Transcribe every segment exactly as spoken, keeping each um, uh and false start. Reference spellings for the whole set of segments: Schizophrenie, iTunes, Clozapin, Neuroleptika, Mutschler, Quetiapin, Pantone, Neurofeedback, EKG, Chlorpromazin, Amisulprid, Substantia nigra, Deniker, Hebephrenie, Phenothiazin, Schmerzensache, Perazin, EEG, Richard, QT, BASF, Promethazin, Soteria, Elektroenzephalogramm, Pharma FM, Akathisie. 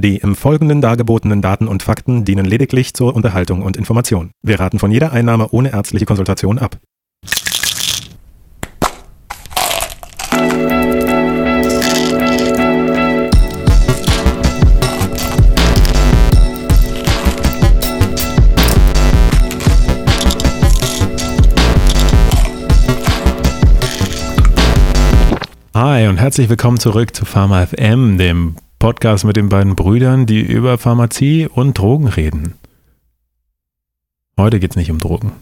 Die im Folgenden dargebotenen Daten und Fakten dienen lediglich zur Unterhaltung und Information. Wir raten von jeder Einnahme ohne ärztliche Konsultation ab. Hi und herzlich willkommen zurück zu Pharma F M, dem Podcast mit den beiden Brüdern, die über Pharmazie und Drogen reden. Heute geht's nicht um Drogen.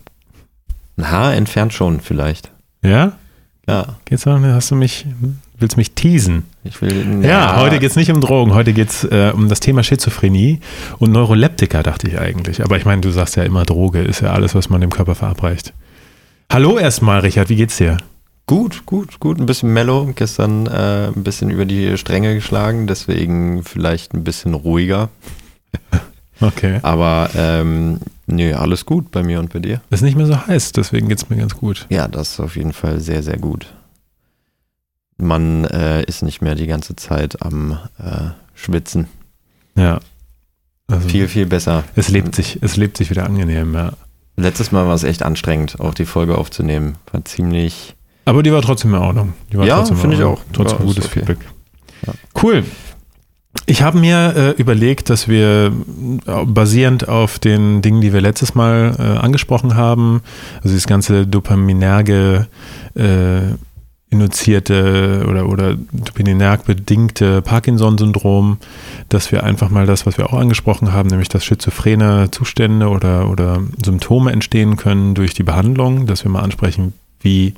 Ein Haar entfernt schon vielleicht. Ja? Ja. Geht's noch, hast du mich, willst mich teasen? Ich will, ja, ja, heute geht's nicht um Drogen, heute geht's äh, um das Thema Schizophrenie und Neuroleptika, dachte ich eigentlich. Aber ich meine, du sagst ja immer, Droge ist ja alles, was man dem Körper verabreicht. Hallo erstmal, Richard, wie geht's dir? Gut, gut, gut. Ein bisschen mellow. Gestern äh, ein bisschen über die Stränge geschlagen, deswegen vielleicht ein bisschen ruhiger. Okay. Aber ähm, nee, alles gut bei mir und bei dir. Ist nicht mehr so heiß, deswegen geht's mir ganz gut. Ja, das ist auf jeden Fall sehr, sehr gut. Man äh, ist nicht mehr die ganze Zeit am äh, Schwitzen. Ja. Also viel, viel besser. Es lebt sich, es lebt sich wieder angenehm, ja. Letztes Mal war es echt anstrengend, auch die Folge aufzunehmen. War ziemlich... Aber die war trotzdem in Ordnung. Die war ja, finde ich auch. Trotzdem ja, gutes okay. Feedback. Ja. Cool. Ich habe mir äh, überlegt, dass wir äh, basierend auf den Dingen, die wir letztes Mal äh, angesprochen haben, also das ganze dopaminerge äh, induzierte oder, oder dopaminerg bedingte Parkinson-Syndrom, dass wir einfach mal das, was wir auch angesprochen haben, nämlich dass schizophrene Zustände oder, oder Symptome entstehen können durch die Behandlung, dass wir mal ansprechen, wie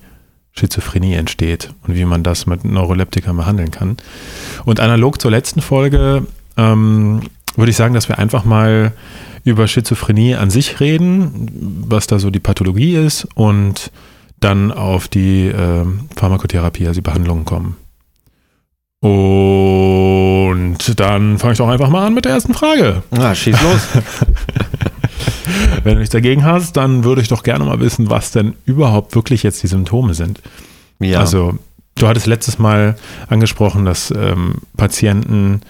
Schizophrenie entsteht und wie man das mit Neuroleptika behandeln kann. Und analog zur letzten Folge ähm, würde ich sagen, dass wir einfach mal über Schizophrenie an sich reden, was da so die Pathologie ist und dann auf die äh, Pharmakotherapie, also die Behandlungen kommen. Und dann fange ich doch einfach mal an mit der ersten Frage. Na, schieß los. Wenn du nichts dagegen hast, dann würde ich doch gerne mal wissen, was denn überhaupt wirklich jetzt die Symptome sind. Ja. Also du hattest letztes Mal angesprochen, dass ähm, Patienten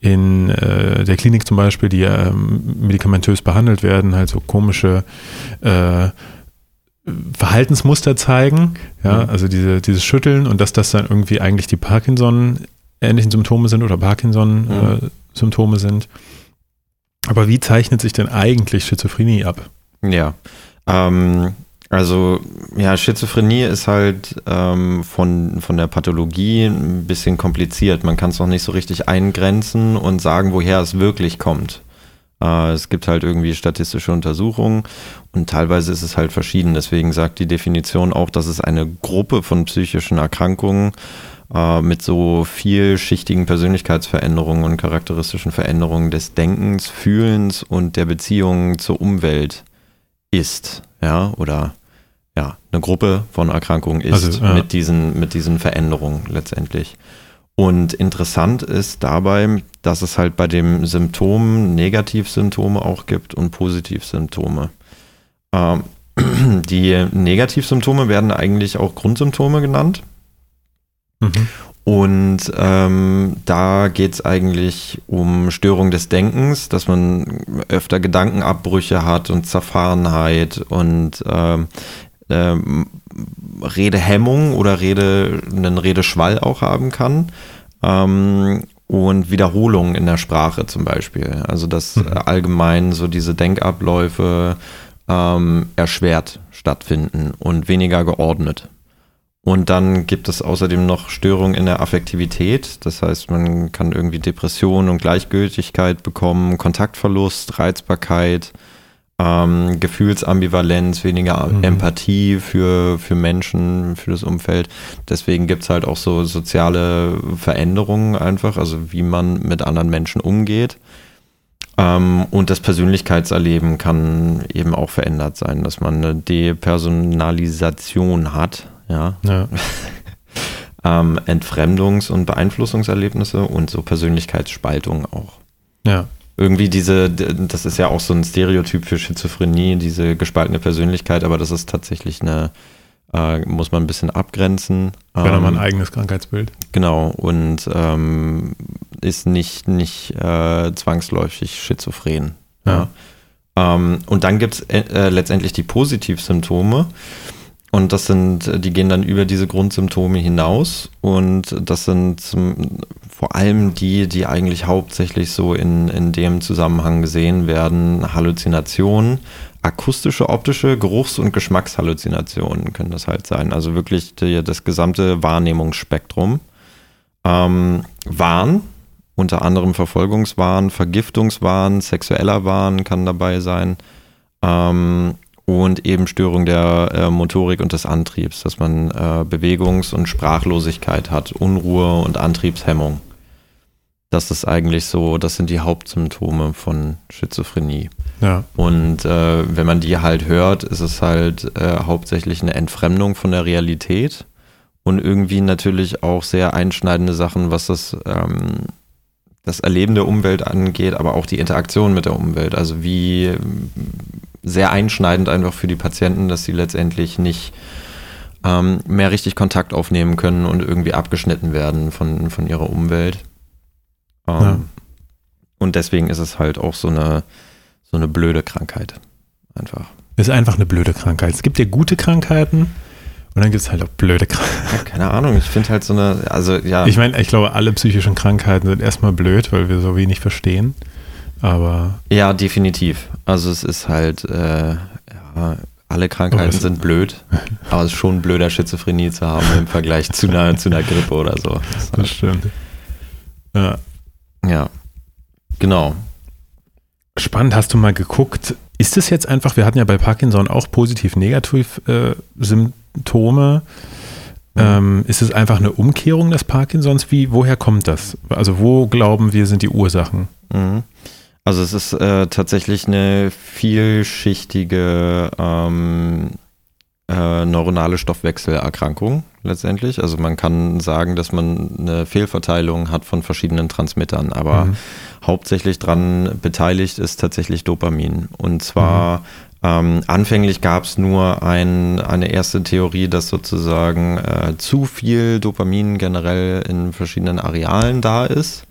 in äh, der Klinik zum Beispiel, die ähm, medikamentös behandelt werden, halt so komische äh, Verhaltensmuster zeigen, ja, mhm. also diese, dieses Schütteln und dass das dann irgendwie eigentlich die Parkinson-ähnlichen Symptome sind oder Parkinson-Symptome mhm. äh, sind. Aber wie zeichnet sich denn eigentlich Schizophrenie ab? Ja, ähm, also ja, Schizophrenie ist halt ähm, von, von der Pathologie ein bisschen kompliziert. Man kann es noch nicht so richtig eingrenzen und sagen, woher es wirklich kommt. Äh, es gibt halt irgendwie statistische Untersuchungen und teilweise ist es halt verschieden. Deswegen sagt die Definition auch, dass es eine Gruppe von psychischen Erkrankungen mit so vielschichtigen Persönlichkeitsveränderungen und charakteristischen Veränderungen des Denkens, Fühlens und der Beziehungen zur Umwelt ist, ja, oder ja, eine Gruppe von Erkrankungen ist also, ja. mit diesen, mit diesen Veränderungen letztendlich. Und interessant ist dabei, dass es halt bei dem Symptom Negativsymptome auch gibt und Positivsymptome. Ähm, die Negativsymptome werden eigentlich auch Grundsymptome genannt. Und ähm, da geht es eigentlich um Störung des Denkens, dass man öfter Gedankenabbrüche hat und Zerfahrenheit und ähm, ähm, Redehemmung oder Rede, einen Redeschwall auch haben kann. Ähm, und Wiederholungen in der Sprache zum Beispiel. Also dass mhm. allgemein so diese Denkabläufe ähm, erschwert stattfinden und weniger geordnet. Und dann gibt es außerdem noch Störungen in der Affektivität. Das heißt, man kann irgendwie Depressionen und Gleichgültigkeit bekommen, Kontaktverlust, Reizbarkeit, ähm, Gefühlsambivalenz, weniger mhm. Empathie für, für Menschen, für das Umfeld. Deswegen gibt es halt auch so soziale Veränderungen einfach, also wie man mit anderen Menschen umgeht. Ähm, und das Persönlichkeitserleben kann eben auch verändert sein, dass man eine Depersonalisation hat. Ja. ja. ähm, Entfremdungs- und Beeinflussungserlebnisse und so Persönlichkeitsspaltung auch. Ja. Irgendwie diese, das ist ja auch so ein Stereotyp für Schizophrenie, diese gespaltene Persönlichkeit, aber das ist tatsächlich eine äh, muss man ein bisschen abgrenzen. Wäre ähm, mal ein eigenes Krankheitsbild. Genau, und ähm, ist nicht, nicht äh, zwangsläufig schizophren. Ja. Ja. Ähm, und dann gibt es äh, letztendlich die Positivsymptome. Und das sind, die gehen dann über diese Grundsymptome hinaus. Und das sind vor allem die, die eigentlich hauptsächlich so in, in dem Zusammenhang gesehen werden. Halluzinationen, akustische, optische, Geruchs- und Geschmackshalluzinationen können das halt sein. Also wirklich die, das gesamte Wahrnehmungsspektrum. Ähm, Wahn, unter anderem Verfolgungswahn, Vergiftungswahn, sexueller Wahn kann dabei sein. Ähm, Und eben Störung der äh, Motorik und des Antriebs, dass man äh, Bewegungs- und Sprachlosigkeit hat, Unruhe und Antriebshemmung. Das ist eigentlich so, das sind die Hauptsymptome von Schizophrenie. Ja. Und äh, wenn man die halt hört, ist es halt äh, hauptsächlich eine Entfremdung von der Realität und irgendwie natürlich auch sehr einschneidende Sachen, was das, ähm, das Erleben der Umwelt angeht, aber auch die Interaktion mit der Umwelt. Also wie... sehr einschneidend einfach für die Patienten, dass sie letztendlich nicht ähm, mehr richtig Kontakt aufnehmen können und irgendwie abgeschnitten werden von, von ihrer Umwelt. Ähm, ja. Und deswegen ist es halt auch so eine, so eine blöde Krankheit. Einfach. Ist einfach eine blöde Krankheit. Es gibt ja gute Krankheiten und dann gibt es halt auch blöde Krankheiten. Ja, keine Ahnung, ich finde halt so eine, also ja. Ich meine, ich glaube, alle psychischen Krankheiten sind erstmal blöd, weil wir so wenig verstehen. Aber ja, definitiv. Also es ist halt, äh, ja, alle Krankheiten oh, sind blöd, aber es ist schon blöder, Schizophrenie zu haben im Vergleich zu einer, zu einer Grippe oder so. Das, das stimmt. Ja. Ja, genau. Spannend, hast du mal geguckt, ist es jetzt einfach, wir hatten ja bei Parkinson auch Positiv-Negativ-Symptome, äh, ähm, ist es einfach eine Umkehrung des Parkinsons? Wie, woher kommt das? Also wo, glauben wir, sind die Ursachen? Mhm. Also es ist äh, tatsächlich eine vielschichtige ähm, äh, neuronale Stoffwechselerkrankung letztendlich. Also man kann sagen, dass man eine Fehlverteilung hat von verschiedenen Transmittern, aber mhm. hauptsächlich daran beteiligt ist tatsächlich Dopamin. Und zwar mhm. ähm, anfänglich gab es nur ein, eine erste Theorie, dass sozusagen äh, zu viel Dopamin generell in verschiedenen Arealen da ist.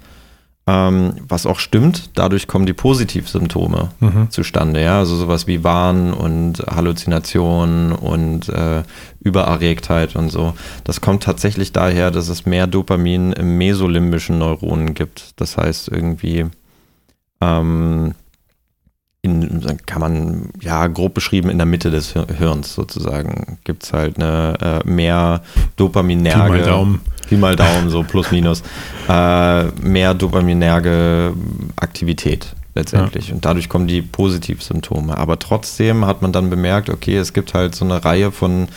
Ähm, was auch stimmt, dadurch kommen die Positivsymptome mhm. zustande, ja, also sowas wie Wahn und Halluzinationen und äh, Übererregtheit und so. Das kommt tatsächlich daher, dass es mehr Dopamin im mesolimbischen Neuronen gibt. Das heißt irgendwie, ähm, in, kann man ja grob beschrieben in der Mitte des Hirns sozusagen gibt es halt eine äh, mehr dopaminerge. Pi mal Daumen. Pi mal Daumen, so plus minus, äh, mehr dopaminerge Aktivität letztendlich. Ja. Und dadurch kommen die Positivsymptome. Aber trotzdem hat man dann bemerkt, okay, es gibt halt so eine Reihe von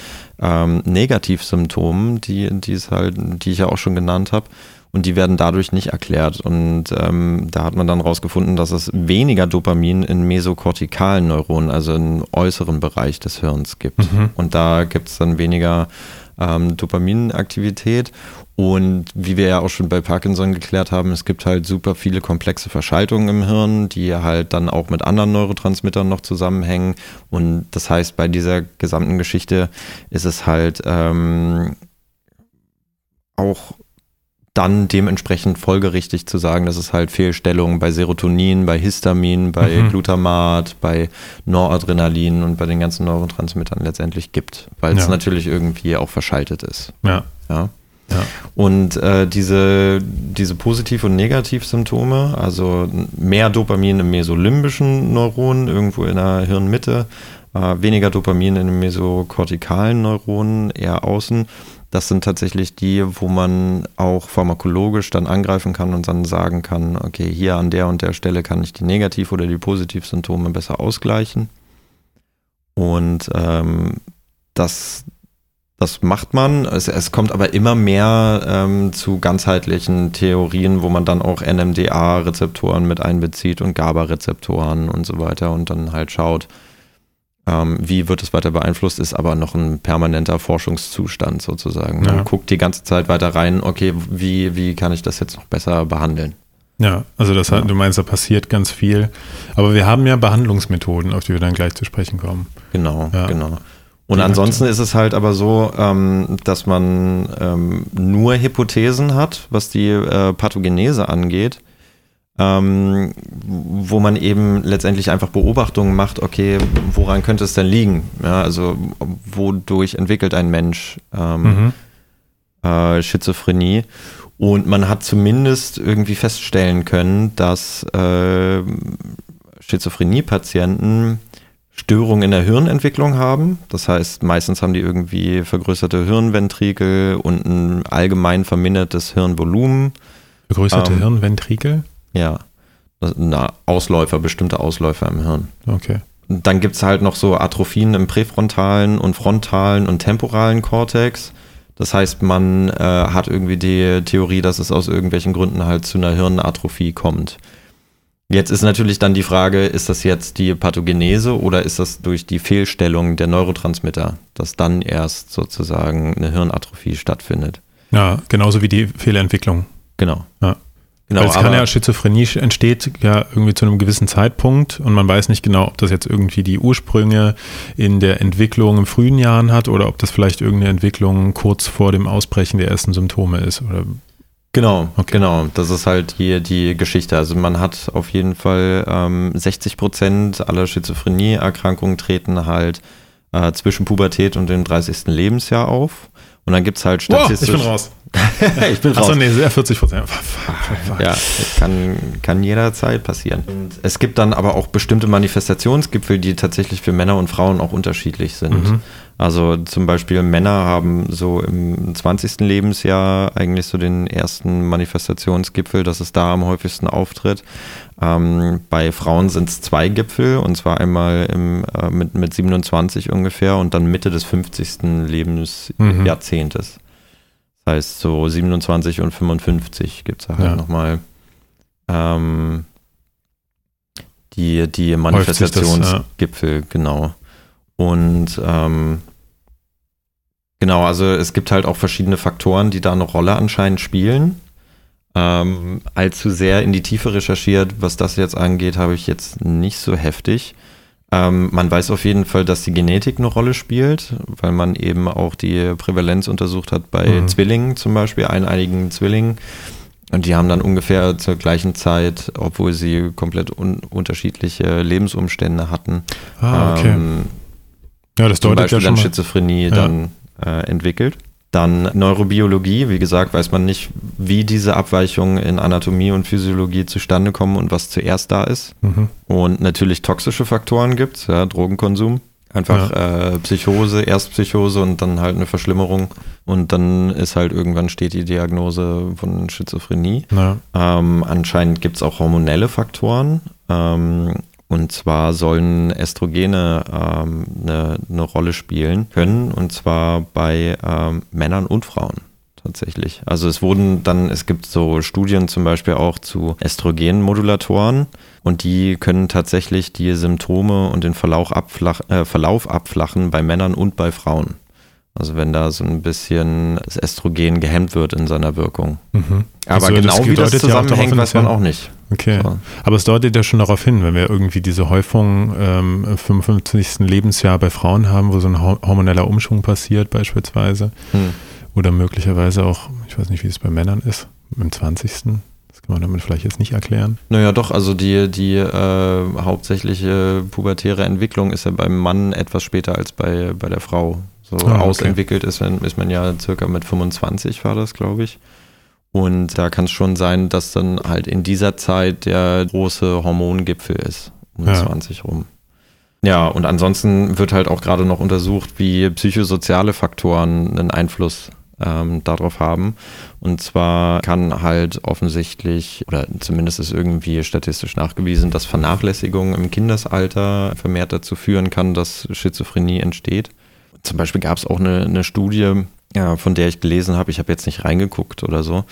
ähm, Negativsymptomen, die, die es halt, die ich ja auch schon genannt habe. Und die werden dadurch nicht erklärt. Und ähm, da hat man dann rausgefunden, dass es weniger Dopamin in mesokortikalen Neuronen, also im äußeren Bereich des Hirns gibt. Mhm. Und da gibt es dann weniger Ähm, Dopaminaktivität und wie wir ja auch schon bei Parkinson geklärt haben, es gibt halt super viele komplexe Verschaltungen im Hirn, die halt dann auch mit anderen Neurotransmittern noch zusammenhängen und das heißt, bei dieser gesamten Geschichte ist es halt ähm, auch dann dementsprechend folgerichtig zu sagen, dass es halt Fehlstellungen bei Serotonin, bei Histamin, bei mhm. Glutamat, bei Noradrenalin und bei den ganzen Neurotransmittern letztendlich gibt, weil ja. es natürlich irgendwie auch verschaltet ist. Ja. Ja. Ja. Und äh, diese, diese Positiv- und Negativsymptome, also mehr Dopamin im mesolimbischen Neuron, irgendwo in der Hirnmitte, äh, weniger Dopamin in den mesokortikalen Neuronen, eher außen. Das sind tatsächlich die, wo man auch pharmakologisch dann angreifen kann und dann sagen kann, okay, hier an der und der Stelle kann ich die Negativ- oder die Positivsymptome besser ausgleichen. Und ähm, das, das macht man. Es, es kommt aber immer mehr ähm, zu ganzheitlichen Theorien, wo man dann auch N M D A-Rezeptoren mit einbezieht und GABA-Rezeptoren und so weiter und dann halt schaut, wie wird es weiter beeinflusst, ist aber noch ein permanenter Forschungszustand sozusagen. Man ja. guckt die ganze Zeit weiter rein, okay, wie, wie kann ich das jetzt noch besser behandeln? Ja, also das ja. Hat, du meinst, da passiert ganz viel. Aber wir haben ja Behandlungsmethoden, auf die wir dann gleich zu sprechen kommen. Genau, ja. genau. Und ansonsten ist es halt aber so, ähm, dass man ähm, nur Hypothesen hat, was die äh, Pathogenese angeht, ähm, wo man eben letztendlich einfach Beobachtungen macht, okay, woran könnte es denn liegen? Ja, also wodurch entwickelt ein Mensch ähm, mhm. äh, Schizophrenie? Und man hat zumindest irgendwie feststellen können, dass äh, Schizophrenie-Patienten Störungen in der Hirnentwicklung haben. Das heißt, meistens haben die irgendwie vergrößerte Hirnventrikel und ein allgemein vermindertes Hirnvolumen. Vergrößerte ähm, Hirnventrikel? Ja, na, Ausläufer, bestimmte Ausläufer im Hirn. Okay. Dann gibt es halt noch so Atrophien im präfrontalen und frontalen und temporalen Kortex. Das heißt, man äh, hat irgendwie die Theorie, dass es aus irgendwelchen Gründen halt zu einer Hirnatrophie kommt. Jetzt ist natürlich dann die Frage, ist das jetzt die Pathogenese oder ist das durch die Fehlstellung der Neurotransmitter, dass dann erst sozusagen eine Hirnatrophie stattfindet? Ja, genauso wie die Fehlentwicklung. Genau. Ja. Genau, weil es kann ja, Schizophrenie entsteht ja irgendwie zu einem gewissen Zeitpunkt und man weiß nicht genau, ob das jetzt irgendwie die Ursprünge in der Entwicklung im frühen Jahren hat oder ob das vielleicht irgendeine Entwicklung kurz vor dem Ausbrechen der ersten Symptome ist. Oder genau, okay. Genau. Das ist halt hier die Geschichte. Also man hat auf jeden Fall ähm, sechzig Prozent aller Schizophrenie-Erkrankungen treten halt äh, zwischen Pubertät und dem dreißigsten Lebensjahr auf. Und dann gibt es halt statistisch... Wow, ich bin raus. ich bin raus. Achso, nee, vierzig Prozent. Ja, das kann, kann jederzeit passieren. Und es gibt dann aber auch bestimmte Manifestationsgipfel, die tatsächlich für Männer und Frauen auch unterschiedlich sind. Mhm. Also zum Beispiel Männer haben so im zwanzigsten Lebensjahr eigentlich so den ersten Manifestationsgipfel, dass es da am häufigsten auftritt. Ähm, bei Frauen sind es zwei Gipfel, und zwar einmal im, äh, mit, mit siebenundzwanzig ungefähr und dann Mitte des fünfzigsten Lebensjahrzehntes. Mhm. Das heißt so siebenundzwanzig und fünfundfünfzig gibt es halt ja. nochmal ähm, die, die Manifestationsgipfel, ja. genau. Und ähm, genau, also es gibt halt auch verschiedene Faktoren, die da eine Rolle anscheinend spielen. Ähm, allzu sehr in die Tiefe recherchiert, was das jetzt angeht, habe ich jetzt nicht so heftig. Ähm, man weiß auf jeden Fall, dass die Genetik eine Rolle spielt, weil man eben auch die Prävalenz untersucht hat bei mhm. Zwillingen zum Beispiel, eineinigen Zwillingen. Und die haben dann ungefähr zur gleichen Zeit, obwohl sie komplett un- unterschiedliche Lebensumstände hatten, ah, okay. ähm, ja, das zum deutet Beispiel ja schon dann Schizophrenie ja. dann äh, entwickelt. Dann Neurobiologie, wie gesagt, weiß man nicht, wie diese Abweichungen in Anatomie und Physiologie zustande kommen und was zuerst da ist. Mhm. Und natürlich toxische Faktoren gibt es, ja, Drogenkonsum, einfach ja. äh, Psychose, Erstpsychose und dann halt eine Verschlimmerung. Und dann ist halt irgendwann steht die Diagnose von Schizophrenie. Ja. Ähm, anscheinend gibt es auch hormonelle Faktoren. Ähm, Und zwar sollen Östrogene ähm, eine, eine Rolle spielen können, und zwar bei ähm, Männern und Frauen tatsächlich. Also es wurden dann, es gibt so Studien zum Beispiel auch zu Östrogenmodulatoren, und die können tatsächlich die Symptome und den Verlauf, abflach, äh, Verlauf abflachen bei Männern und bei Frauen. Also wenn da so ein bisschen das Östrogen gehemmt wird in seiner Wirkung. Mhm. Aber also genau wie das zusammenhängt, ja weiß man auch nicht. Okay, so. Aber es deutet ja schon darauf hin, wenn wir irgendwie diese Häufung ähm, im fünfundfünfzigsten Lebensjahr bei Frauen haben, wo so ein hormoneller Umschwung passiert beispielsweise. Hm. Oder möglicherweise auch, ich weiß nicht, wie es bei Männern ist, im zwanzigsten Das kann man damit vielleicht jetzt nicht erklären. Naja doch, also die, die äh, hauptsächliche pubertäre Entwicklung ist ja beim Mann etwas später als bei, bei der Frau. So ah, ausentwickelt okay. ist, wenn, ist man ja circa mit fünfundzwanzig war das, glaube ich. Und da kann es schon sein, dass dann halt in dieser Zeit der große Hormongipfel ist, um ja. zwanzig rum. Ja, und ansonsten wird halt auch gerade noch untersucht, wie psychosoziale Faktoren einen Einfluss ähm, darauf haben. Und zwar kann halt offensichtlich, oder zumindest ist irgendwie statistisch nachgewiesen, dass Vernachlässigung im Kindesalter vermehrt dazu führen kann, dass Schizophrenie entsteht. Zum Beispiel gab es auch eine, eine Studie, ja, von der ich gelesen habe, ich habe jetzt nicht reingeguckt oder so,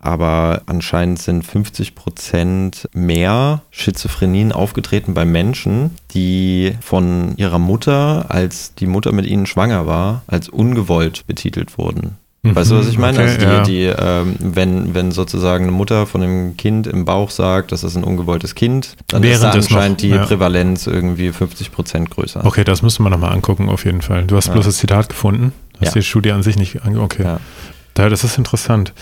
aber anscheinend sind fünfzig Prozent mehr Schizophrenien aufgetreten bei Menschen, die von ihrer Mutter, als die Mutter mit ihnen schwanger war, als ungewollt betitelt wurden. Weißt du, was ich meine? Okay, also die, ja. die ähm, wenn, wenn sozusagen eine Mutter von einem Kind im Bauch sagt, das ist ein ungewolltes Kind, dann Während ist da anscheinend noch, die ja. Prävalenz irgendwie fünfzig Prozent größer. Okay, das müssen wir nochmal angucken auf jeden Fall. Du hast ja. bloß das Zitat gefunden, hast ja. die Studie an sich nicht angeguckt. Okay, ja. da, das ist interessant.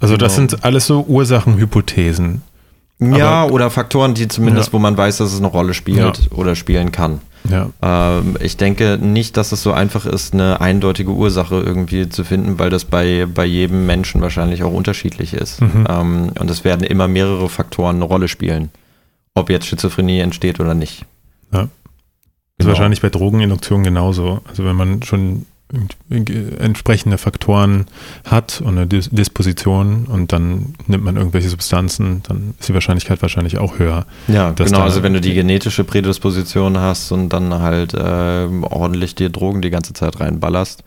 Also genau. das sind alles so Ursachen, Hypothesen. Ja, aber, oder Faktoren, die zumindest, ja. wo man weiß, dass es eine Rolle spielt ja. oder spielen kann. Ja. Ähm, ich denke nicht, dass es so einfach ist, eine eindeutige Ursache irgendwie zu finden, weil das bei, bei jedem Menschen wahrscheinlich auch unterschiedlich ist. Mhm. Ähm, und es werden immer mehrere Faktoren eine Rolle spielen, ob jetzt Schizophrenie entsteht oder nicht. Ja. Ist genau. wahrscheinlich bei Drogeninduktion genauso. Also wenn man schon entsprechende Faktoren hat und eine Dis- Disposition und dann nimmt man irgendwelche Substanzen, dann ist die Wahrscheinlichkeit wahrscheinlich auch höher. Ja, genau, also wenn du die genetische Prädisposition hast und dann halt äh, ordentlich dir Drogen die ganze Zeit reinballerst,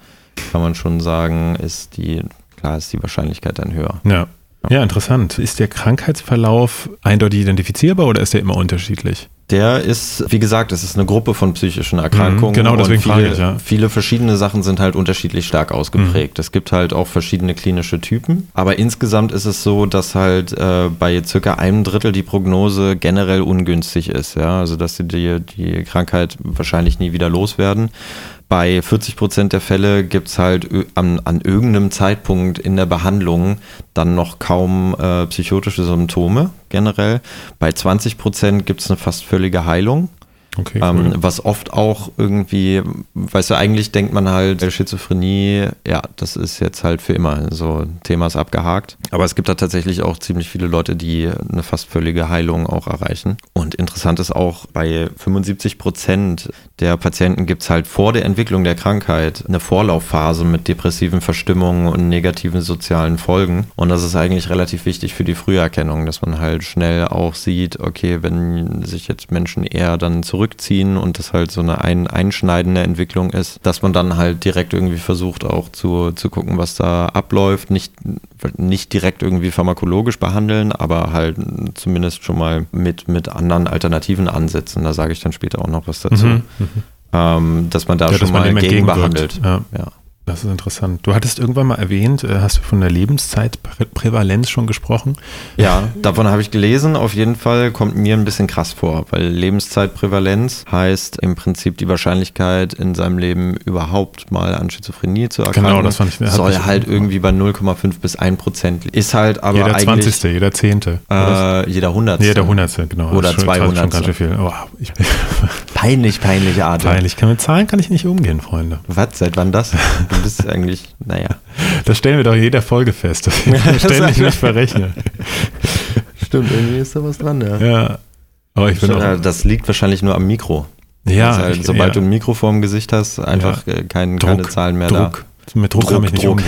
kann man schon sagen, ist die, klar ist die Wahrscheinlichkeit dann höher. Ja. Ja, interessant. Ist der Krankheitsverlauf eindeutig identifizierbar oder ist der immer unterschiedlich? Der ist, wie gesagt, es ist eine Gruppe von psychischen Erkrankungen. Mhm, genau, deswegen viele, frage ich, ja. viele verschiedene Sachen sind halt unterschiedlich stark ausgeprägt. Mhm. Es gibt halt auch verschiedene klinische Typen. Aber insgesamt ist es so, dass halt äh, bei circa einem Drittel die Prognose generell ungünstig ist. Ja? Also dass die, die, die Krankheit wahrscheinlich nie wieder loswerden. Bei vierzig Prozent der Fälle gibt es halt an, an irgendeinem Zeitpunkt in der Behandlung dann noch kaum äh, psychotische Symptome generell. Bei zwanzig Prozent gibt es eine fast völlige Heilung. Okay, cool. ähm, was oft auch irgendwie, weißt du, eigentlich denkt man halt, Schizophrenie, ja, das ist jetzt halt für immer, so Thema ist abgehakt. Aber es gibt da tatsächlich auch ziemlich viele Leute, die eine fast völlige Heilung auch erreichen. Und interessant ist auch, bei fünfundsiebzig Prozent der Patienten gibt es halt vor der Entwicklung der Krankheit eine Vorlaufphase mit depressiven Verstimmungen und negativen sozialen Folgen. Und das ist eigentlich relativ wichtig für die Früherkennung, dass man halt schnell auch sieht, okay, wenn sich jetzt Menschen eher dann zurück ziehen und das halt so eine ein, einschneidende Entwicklung ist, dass man dann halt direkt irgendwie versucht auch zu, zu gucken, was da abläuft, nicht, nicht direkt irgendwie pharmakologisch behandeln, aber halt zumindest schon mal mit, mit anderen alternativen Ansätzen, da sage ich dann später auch noch was dazu, mhm, ähm, dass man da ja, schon mal gegen behandelt. Ja. Ja. Das ist interessant. Du hattest irgendwann mal erwähnt, hast du von der Lebenszeitprävalenz schon gesprochen? Ja, davon habe ich gelesen. Auf jeden Fall kommt mir ein bisschen krass vor, weil Lebenszeitprävalenz heißt im Prinzip die Wahrscheinlichkeit, in seinem Leben überhaupt mal an Schizophrenie zu erkranken. Genau, das fand ich. Soll halt irgendwie bei null Komma fünf bis ein Prozent liegen. Ist halt aber jeder eigentlich... Jeder zwanzigste., jeder zehnte. Äh, jeder hundertste. Jeder hundertste, genau. Oder zweihundertste. Schon ganz schön viel. Oh, ich peinlich, peinliche Art. Peinlich. Mit Zahlen kann ich nicht umgehen, Freunde. Was? Seit wann das? Du bist eigentlich, naja. Das stellen wir doch in jeder Folge fest, dass ich das ständig nicht verrechne. Stimmt, irgendwie ist da was dran, ja. Ja. Aber ich bin auch, das liegt wahrscheinlich nur am Mikro. Ja. Also halt, ich, sobald ja. du ein Mikro vor dem Gesicht hast, einfach ja. kein, Druck, keine Zahlen mehr Druck. da. Mit Druck, Druck kann ich nicht umgehen.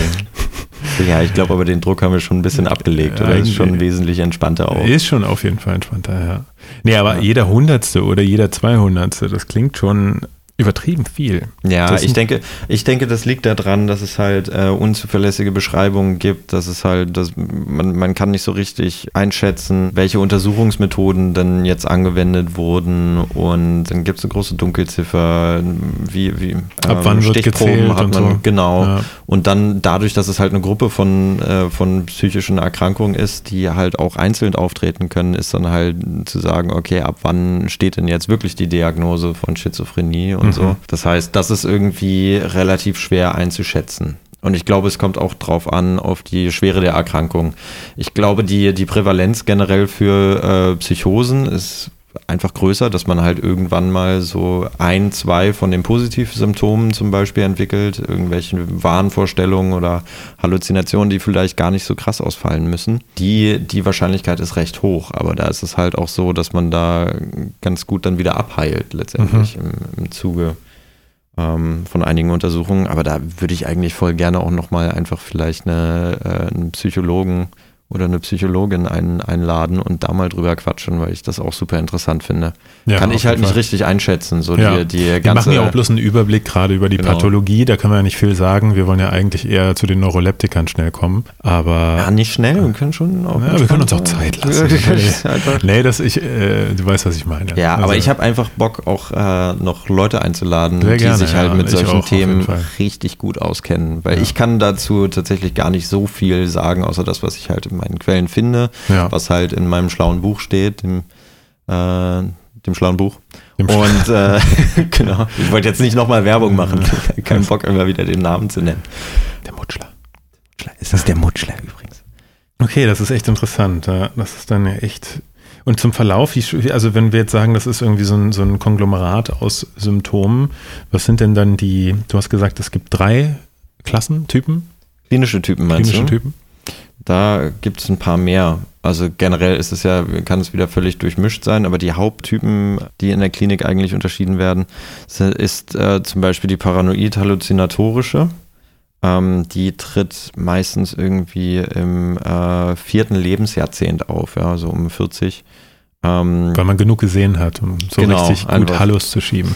Ja, ich glaube aber, den Druck haben wir schon ein bisschen abgelegt. Oder ist schon wesentlich entspannter auch. Ist schon auf jeden Fall entspannter, ja. Nee, aber ja. jeder Hundertste oder jeder Zweihundertste, das klingt schon... Übertrieben viel. Ja, ich denke, ich denke, das liegt daran, dass es halt äh, unzuverlässige Beschreibungen gibt, dass es halt, dass man, man kann nicht so richtig einschätzen, welche Untersuchungsmethoden denn jetzt angewendet wurden und dann gibt es eine große Dunkelziffer, wie, wie ab ähm, wann wird gezählt hat man, und so. Genau. Ja. Und dann dadurch, dass es halt eine Gruppe von, äh, von psychischen Erkrankungen ist, die halt auch einzeln auftreten können, ist dann halt zu sagen, okay, ab wann steht denn jetzt wirklich die Diagnose von Schizophrenie und so. Das heißt, das ist irgendwie relativ schwer einzuschätzen. Und ich glaube, es kommt auch drauf an, auf die Schwere der Erkrankung. Ich glaube, die, die Prävalenz generell für äh, Psychosen ist einfach größer, dass man halt irgendwann mal so ein, zwei von den Positivsymptomen zum Beispiel entwickelt, irgendwelche Wahnvorstellungen oder Halluzinationen, die vielleicht gar nicht so krass ausfallen müssen. Die, die Wahrscheinlichkeit ist recht hoch, aber da ist es halt auch so, dass man da ganz gut dann wieder abheilt letztendlich mhm. im, im Zuge ähm, von einigen Untersuchungen. Aber da würde ich eigentlich voll gerne auch nochmal einfach vielleicht eine, äh, einen Psychologen oder eine Psychologin ein, einladen und da mal drüber quatschen, weil ich das auch super interessant finde. Ja, kann ich halt nicht richtig einschätzen. So ja. die, die ganze wir machen ja auch bloß einen Überblick gerade über die genau. Pathologie, da können wir ja nicht viel sagen. Wir wollen ja eigentlich eher zu den Neuroleptikern schnell kommen. Aber ja, nicht schnell, wir können schon auch ja, wir können uns auch Zeit lassen. nee, dass ich, äh, du weißt, was ich meine. Ja, also, aber ich habe einfach Bock, auch äh, noch Leute einzuladen, die gerne, sich halt ja, mit solchen auch, Themen richtig gut auskennen. Weil ja. ich kann dazu tatsächlich gar nicht so viel sagen, außer das, was ich halt im meinen Quellen finde, ja. was halt in meinem schlauen Buch steht, dem, äh, dem schlauen Buch. Dem und äh, genau, ich wollte jetzt nicht nochmal Werbung machen. Kein Bock, immer wieder den Namen zu nennen. Der Mutschler. Ist das der Mutschler übrigens? Okay, das ist echt interessant. Das ist dann ja echt. Und zum Verlauf, also wenn wir jetzt sagen, das ist irgendwie so ein, so ein Konglomerat aus Symptomen, was sind denn dann die, du hast gesagt, es gibt drei Klassen, Typen? Klinische Typen meinst Klinische du? Klinische Typen. Da gibt es ein paar mehr. Also generell ist es ja, kann es wieder völlig durchmischt sein, aber die Haupttypen, die in der Klinik eigentlich unterschieden werden, ist äh, zum Beispiel die paranoid-halluzinatorische. Ähm, die tritt meistens irgendwie im äh, vierten Lebensjahrzehnt auf, ja, so um vierzig. Ähm, Weil man genug gesehen hat, um so genau, richtig gut Hallus zu schieben.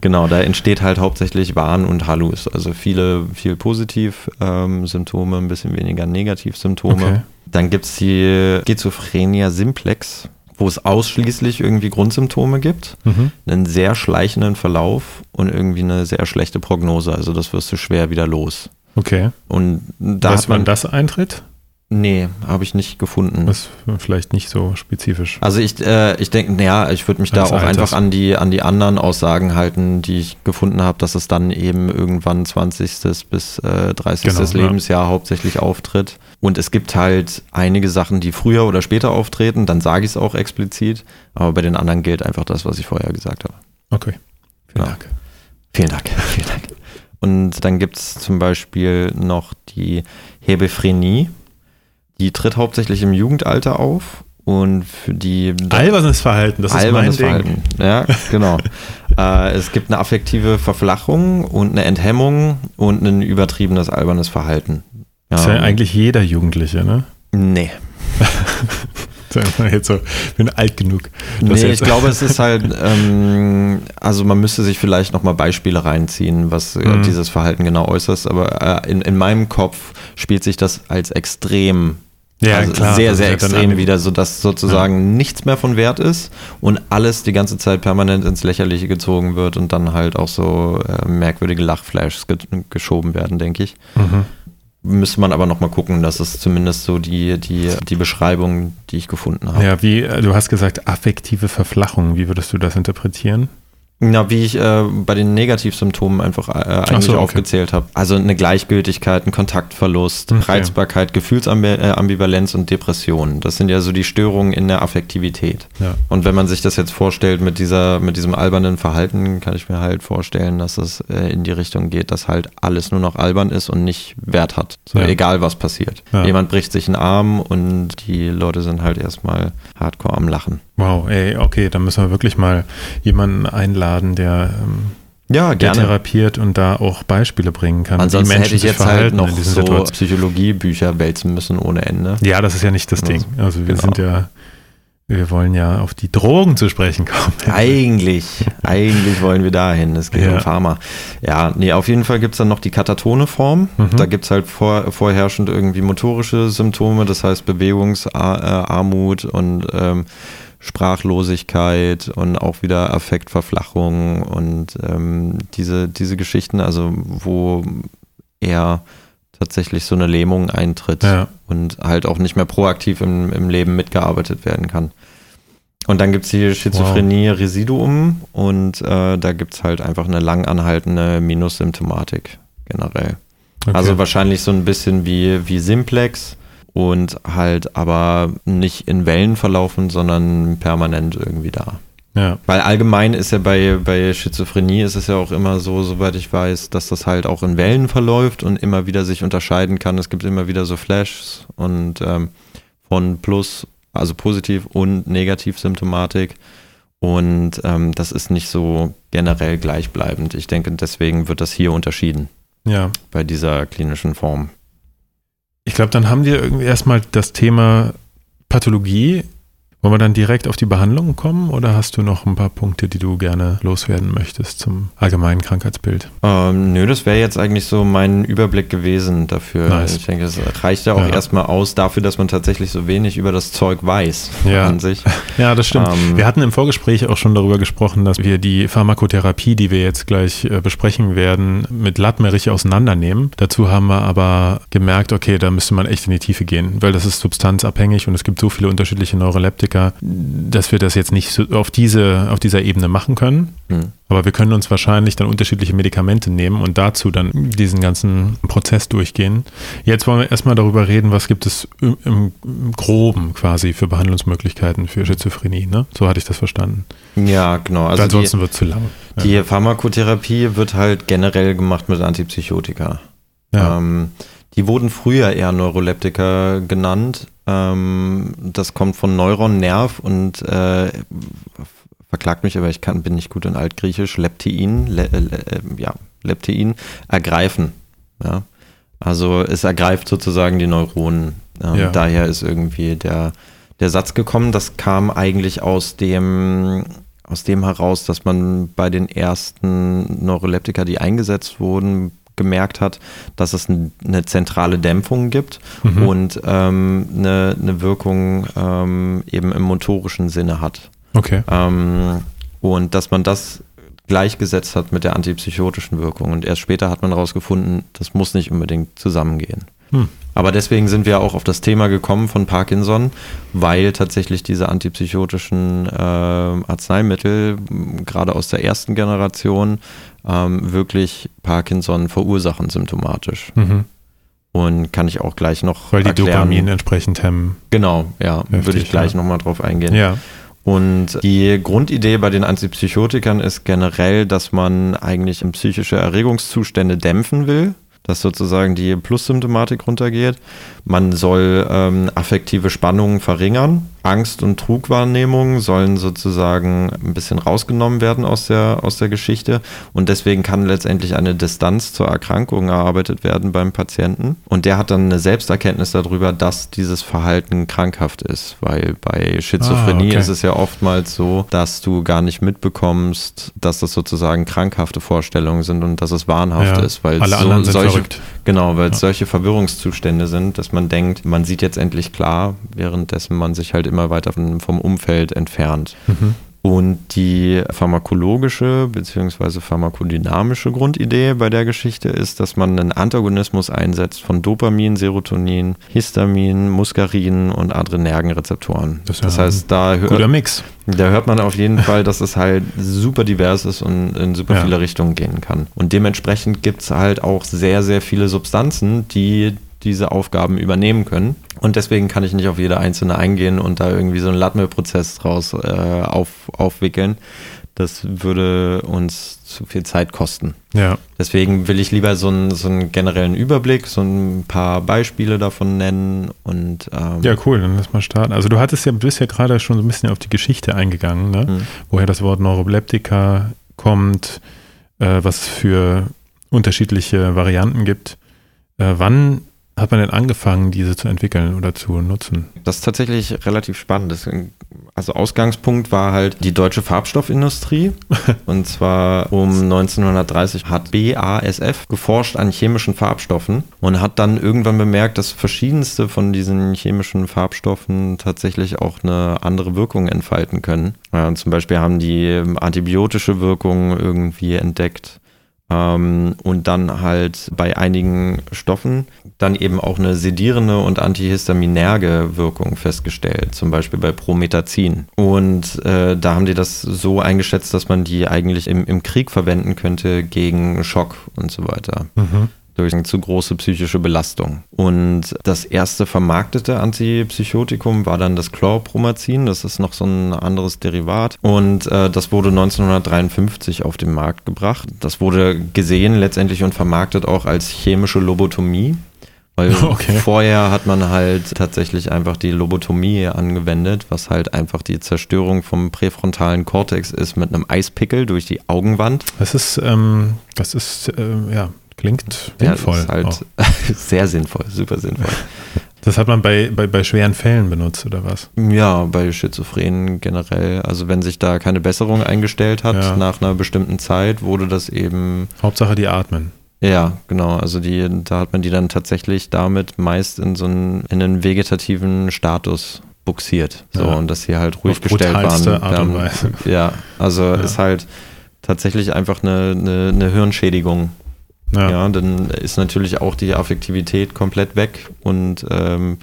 Genau, da entsteht halt hauptsächlich Wahn und Hallus. Also viele, viel Positiv-Symptome, ähm, ein bisschen weniger Negativ-Symptome. Okay. Dann gibt es die Schizophrenia simplex, wo es ausschließlich irgendwie Grundsymptome gibt, mhm. einen sehr schleichenden Verlauf und irgendwie eine sehr schlechte Prognose. Also das wirst du schwer wieder los. Okay. Und da weiß man, wann das eintritt? Nee, habe ich nicht gefunden. Das ist vielleicht nicht so spezifisch. Also ich, äh, ich denke, naja, ich würde mich da auch einfach an die, an die anderen Aussagen halten, die ich gefunden habe, dass es dann eben irgendwann zwanzigsten bis äh, dreißigsten Genau, Lebensjahr ja. hauptsächlich auftritt. Und es gibt halt einige Sachen, die früher oder später auftreten, dann sage ich es auch explizit, aber bei den anderen gilt einfach das, was ich vorher gesagt habe. Okay, vielen ja. Dank. Vielen Dank, vielen Dank. Und dann gibt es zum Beispiel noch die Hebephrenie. Die tritt hauptsächlich im Jugendalter auf und für die... Albernes Verhalten, das ist mein Ding. Verhalten. Ja, genau. äh, es gibt eine affektive Verflachung und eine Enthemmung und ein übertriebenes albernes Verhalten. Ja. Das ist ja eigentlich jeder Jugendliche, ne? Nee. Jetzt so, ich bin alt genug. Nee, ich glaube, es ist halt, ähm, also man müsste sich vielleicht nochmal Beispiele reinziehen, was mhm. dieses Verhalten genau äußert, aber äh, in, in meinem Kopf spielt sich das als extrem, ja, also klar, sehr, sehr extrem wieder, sodass sozusagen ja. nichts mehr von Wert ist und alles die ganze Zeit permanent ins Lächerliche gezogen wird und dann halt auch so äh, merkwürdige Lachflashs ge- geschoben werden, denke ich. Mhm. Müsste man aber nochmal gucken, das ist zumindest so die, die, die Beschreibung, die ich gefunden habe. Ja, wie du hast gesagt, affektive Verflachung, wie würdest du das interpretieren? Na, wie ich äh, bei den Negativsymptomen einfach äh, eigentlich so, okay. aufgezählt habe. Also eine Gleichgültigkeit, ein Kontaktverlust, okay. Reizbarkeit, Gefühlsambivalenz und Depression. Das sind ja so die Störungen in der Affektivität. Ja. Und wenn man sich das jetzt vorstellt mit dieser, mit diesem albernen Verhalten, kann ich mir halt vorstellen, dass es äh, in die Richtung geht, dass halt alles nur noch albern ist und nicht Wert hat. So, ja. Egal, was passiert. Ja. Jemand bricht sich einen Arm und die Leute sind halt erstmal hardcore am Lachen. Wow, ey, okay, dann müssen wir wirklich mal jemanden einladen, der, ja, der therapiert und da auch Beispiele bringen kann. Ansonsten hätte ich jetzt halt noch so Psychologiebücher wälzen müssen ohne Ende. Ja, das ist ja nicht das Ding. Also wir genau. sind ja, wir wollen ja auf die Drogen zu sprechen kommen. Eigentlich, eigentlich wollen wir dahin. Es geht ja. um Pharma. Ja, nee, auf jeden Fall gibt es dann noch die katatone Form. Mhm. Da gibt es halt vor, vorherrschend irgendwie motorische Symptome, das heißt Bewegungsarmut und ähm, Sprachlosigkeit und auch wieder Affektverflachung und ähm, diese, diese Geschichten, also wo eher tatsächlich so eine Lähmung eintritt ja. und halt auch nicht mehr proaktiv im, im Leben mitgearbeitet werden kann. Und dann gibt es die Schizophrenie wow. Residuum und äh, da gibt es halt einfach eine lang anhaltende Minussymptomatik generell. Okay. Also wahrscheinlich so ein bisschen wie, wie Simplex. Und halt aber nicht in Wellen verlaufen, sondern permanent irgendwie da. Ja. Weil allgemein ist ja bei, bei Schizophrenie ist es ja auch immer so, soweit ich weiß, dass das halt auch in Wellen verläuft und immer wieder sich unterscheiden kann. Es gibt immer wieder so Flashs und ähm, von Plus, also Positiv- und Negativsymptomatik. Und ähm, das ist nicht so generell gleichbleibend. Ich denke, deswegen wird das hier unterschieden. Ja. Bei dieser klinischen Form. Ich glaube, dann haben wir irgendwie erstmal das Thema Pathologie. Wollen wir dann direkt auf die Behandlung kommen oder hast du noch ein paar Punkte, die du gerne loswerden möchtest zum allgemeinen Krankheitsbild? Ähm, nö, das wäre jetzt eigentlich so mein Überblick gewesen dafür. Nice. Ich denke, es reicht ja auch ja. erstmal aus dafür, dass man tatsächlich so wenig über das Zeug weiß ja. an sich. Ja, das stimmt. Ähm, wir hatten im Vorgespräch auch schon darüber gesprochen, dass wir die Pharmakotherapie, die wir jetzt gleich äh, besprechen werden, mit Latmerich auseinandernehmen. Dazu haben wir aber gemerkt, okay, da müsste man echt in die Tiefe gehen, weil das ist substanzabhängig und es gibt so viele unterschiedliche Neuroleptika, dass wir das jetzt nicht so auf, diese, auf dieser Ebene machen können. Mhm. Aber wir können uns wahrscheinlich dann unterschiedliche Medikamente nehmen und dazu dann diesen ganzen Prozess durchgehen. Jetzt wollen wir erstmal darüber reden, was gibt es im, im, im Groben quasi für Behandlungsmöglichkeiten für Schizophrenie, ne? So hatte ich das verstanden. Ja, genau. Also ansonsten wird es zu lang. Die ja. Pharmakotherapie wird halt generell gemacht mit Antipsychotika. Ja. Ähm, die wurden früher eher Neuroleptika genannt. Das kommt von Neuron, Nerv und äh, verklagt mich, aber ich kann, bin nicht gut in Altgriechisch, Leptein, le, äh, ja, Leptein, ergreifen. Ja? Also es ergreift sozusagen die Neuronen. Ähm, ja. Daher ist irgendwie der, der Satz gekommen. Das kam eigentlich aus dem, aus dem heraus, dass man bei den ersten Neuroleptika, die eingesetzt wurden, gemerkt hat, dass es eine zentrale Dämpfung gibt mhm. und ähm, eine, eine Wirkung ähm, eben im motorischen Sinne hat. Okay. Ähm, und dass man das gleichgesetzt hat mit der antipsychotischen Wirkung. Und erst später hat man herausgefunden, das muss nicht unbedingt zusammengehen. Hm. Aber deswegen sind wir auch auf das Thema gekommen von Parkinson, weil tatsächlich diese antipsychotischen äh, Arzneimittel, gerade aus der ersten Generation, ähm, wirklich Parkinson verursachen symptomatisch. Mhm. Und kann ich auch gleich noch weil die erklären. Dopamin entsprechend hemmen. Genau, ja, heftig, würde ich gleich ja. nochmal drauf eingehen. Ja. Und die Grundidee bei den Antipsychotikern ist generell, dass man eigentlich psychische Erregungszustände dämpfen will, dass sozusagen die Plus-Symptomatik runtergeht. Man soll ähm, affektive Spannungen verringern. Angst- und Trugwahrnehmung sollen sozusagen ein bisschen rausgenommen werden aus der, aus der Geschichte. Und deswegen kann letztendlich eine Distanz zur Erkrankung erarbeitet werden beim Patienten. Und der hat dann eine Selbsterkenntnis darüber, dass dieses Verhalten krankhaft ist. Weil bei Schizophrenie ah, okay. ist es ja oftmals so, dass du gar nicht mitbekommst, dass das sozusagen krankhafte Vorstellungen sind und dass es wahnhaft ja, ist. Weil alle so, anderen sind solche, verrückt. Genau, weil ja. es solche Verwirrungszustände sind, dass man denkt, man sieht jetzt endlich klar, währenddessen man sich halt immer weiter vom Umfeld entfernt. Mhm. Und die pharmakologische bzw. pharmakodynamische Grundidee bei der Geschichte ist, dass man einen Antagonismus einsetzt von Dopamin, Serotonin, Histamin, Muscarin und Adrenergenrezeptoren. Das, das heißt, da hört, guter Mix. Da hört man auf jeden Fall, dass es halt super divers ist und in super ja. viele Richtungen gehen kann. Und dementsprechend gibt es halt auch sehr, sehr viele Substanzen, die diese Aufgaben übernehmen können. Und deswegen kann ich nicht auf jede einzelne eingehen und da irgendwie so einen Latmel-Prozess draus äh, auf, aufwickeln. Das würde uns zu viel Zeit kosten. Ja. Deswegen will ich lieber so einen, so einen generellen Überblick, so ein paar Beispiele davon nennen. Und, ähm ja, cool, dann lass mal starten. Also du hattest ja, bist ja gerade schon so ein bisschen auf die Geschichte eingegangen, ne? Mhm. Woher das Wort Neuroleptika kommt, äh, was es für unterschiedliche Varianten gibt. Äh, wann hat man denn angefangen, diese zu entwickeln oder zu nutzen? Das ist tatsächlich relativ spannend. Das, also Ausgangspunkt war halt die deutsche Farbstoffindustrie. Und zwar um neunzehnhundertdreißig hat B A S F geforscht an chemischen Farbstoffen und hat dann irgendwann bemerkt, dass verschiedenste von diesen chemischen Farbstoffen tatsächlich auch eine andere Wirkung entfalten können. Ja, zum Beispiel haben die antibiotische Wirkung irgendwie entdeckt. Und dann halt bei einigen Stoffen dann eben auch eine sedierende und antihistaminerge Wirkung festgestellt, zum Beispiel bei Promethazin. Und äh, da haben die das so eingeschätzt, dass man die eigentlich im, im Krieg verwenden könnte gegen Schock und so weiter. Mhm. Durch eine zu große psychische Belastung. Und das erste vermarktete Antipsychotikum war dann das Chlorpromazin. Das ist noch so ein anderes Derivat. Und äh, das wurde neunzehnhundertdreiundfünfzig auf den Markt gebracht. Das wurde gesehen letztendlich und vermarktet auch als chemische Lobotomie. Weil okay. vorher hat man halt tatsächlich einfach die Lobotomie angewendet, was halt einfach die Zerstörung vom präfrontalen Kortex ist mit einem Eispickel durch die Augenwand. Das ist, ähm, das ist, äh, ja... Klingt ja, sinnvoll. Das ist halt auch. Sehr sinnvoll, super sinnvoll. Das hat man bei, bei, bei schweren Fällen benutzt, oder was? Ja, bei Schizophrenen generell. Also wenn sich da keine Besserung eingestellt hat, ja. nach einer bestimmten Zeit wurde das eben... Hauptsache die atmen. Ja, genau. Also die, da hat man die dann tatsächlich damit meist in so einen, in einen vegetativen Status buxiert. So, ja. Und dass sie halt ruhig auf gestellt brutalste waren. Art und Weise. Ja, also ja. ist halt tatsächlich einfach eine, eine, eine Hirnschädigung. Ja. ja, dann ist natürlich auch die Affektivität komplett weg und ähm,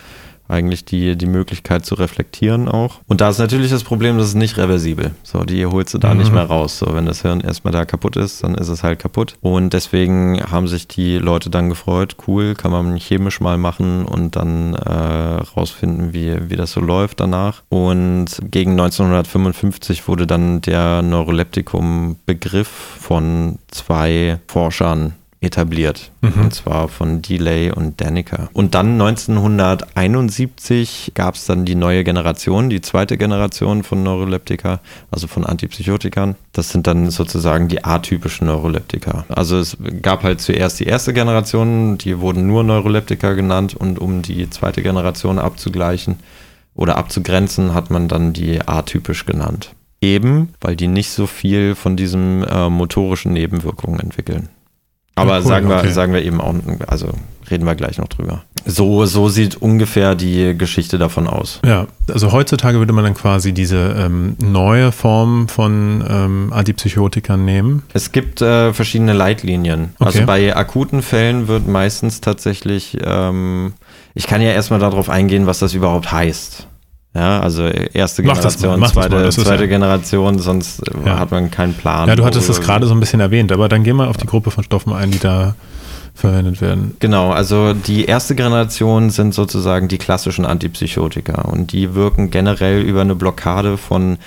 eigentlich die, die Möglichkeit zu reflektieren auch. Und da ist natürlich das Problem, das ist nicht reversibel. So, die holst du da mhm. nicht mehr raus. So, wenn das Hirn erstmal da kaputt ist, dann ist es halt kaputt. Und deswegen haben sich die Leute dann gefreut, cool, kann man chemisch mal machen und dann äh, rausfinden, wie, wie das so läuft danach. Und gegen neunzehnhundertfünfundfünfzig wurde dann der Neuroleptikum-Begriff von zwei Forschern etabliert, mhm. und zwar von Delay und Deniker. Und dann neunzehnhunderteinundsiebzig gab es dann die neue Generation, die zweite Generation von Neuroleptika, also von Antipsychotikern. Das sind dann sozusagen die atypischen Neuroleptika. Also es gab halt zuerst die erste Generation, die wurden nur Neuroleptika genannt, und um die zweite Generation abzugleichen oder abzugrenzen, hat man dann die atypisch genannt. Eben, weil die nicht so viel von diesen äh, motorischen Nebenwirkungen entwickeln. Aber cool, sagen wir, okay. sagen wir eben auch, also reden wir gleich noch drüber. So, so sieht ungefähr die Geschichte davon aus. Ja, also heutzutage würde man dann quasi diese ähm, neue Form von ähm, Antipsychotikern nehmen? Es gibt äh, verschiedene Leitlinien. Okay. Also bei akuten Fällen wird meistens tatsächlich, ähm, ich kann ja erstmal darauf eingehen, was das überhaupt heißt. Ja, also erste mach Generation, mal, zweite, mal, zweite ja. Generation, sonst ja. hat man keinen Plan. Ja, du hattest das gerade so ein bisschen erwähnt, aber dann geh mal auf die Gruppe von Stoffen ein, die da verwendet werden. Genau, also die erste Generation sind sozusagen die klassischen Antipsychotika, und die wirken generell über eine Blockade von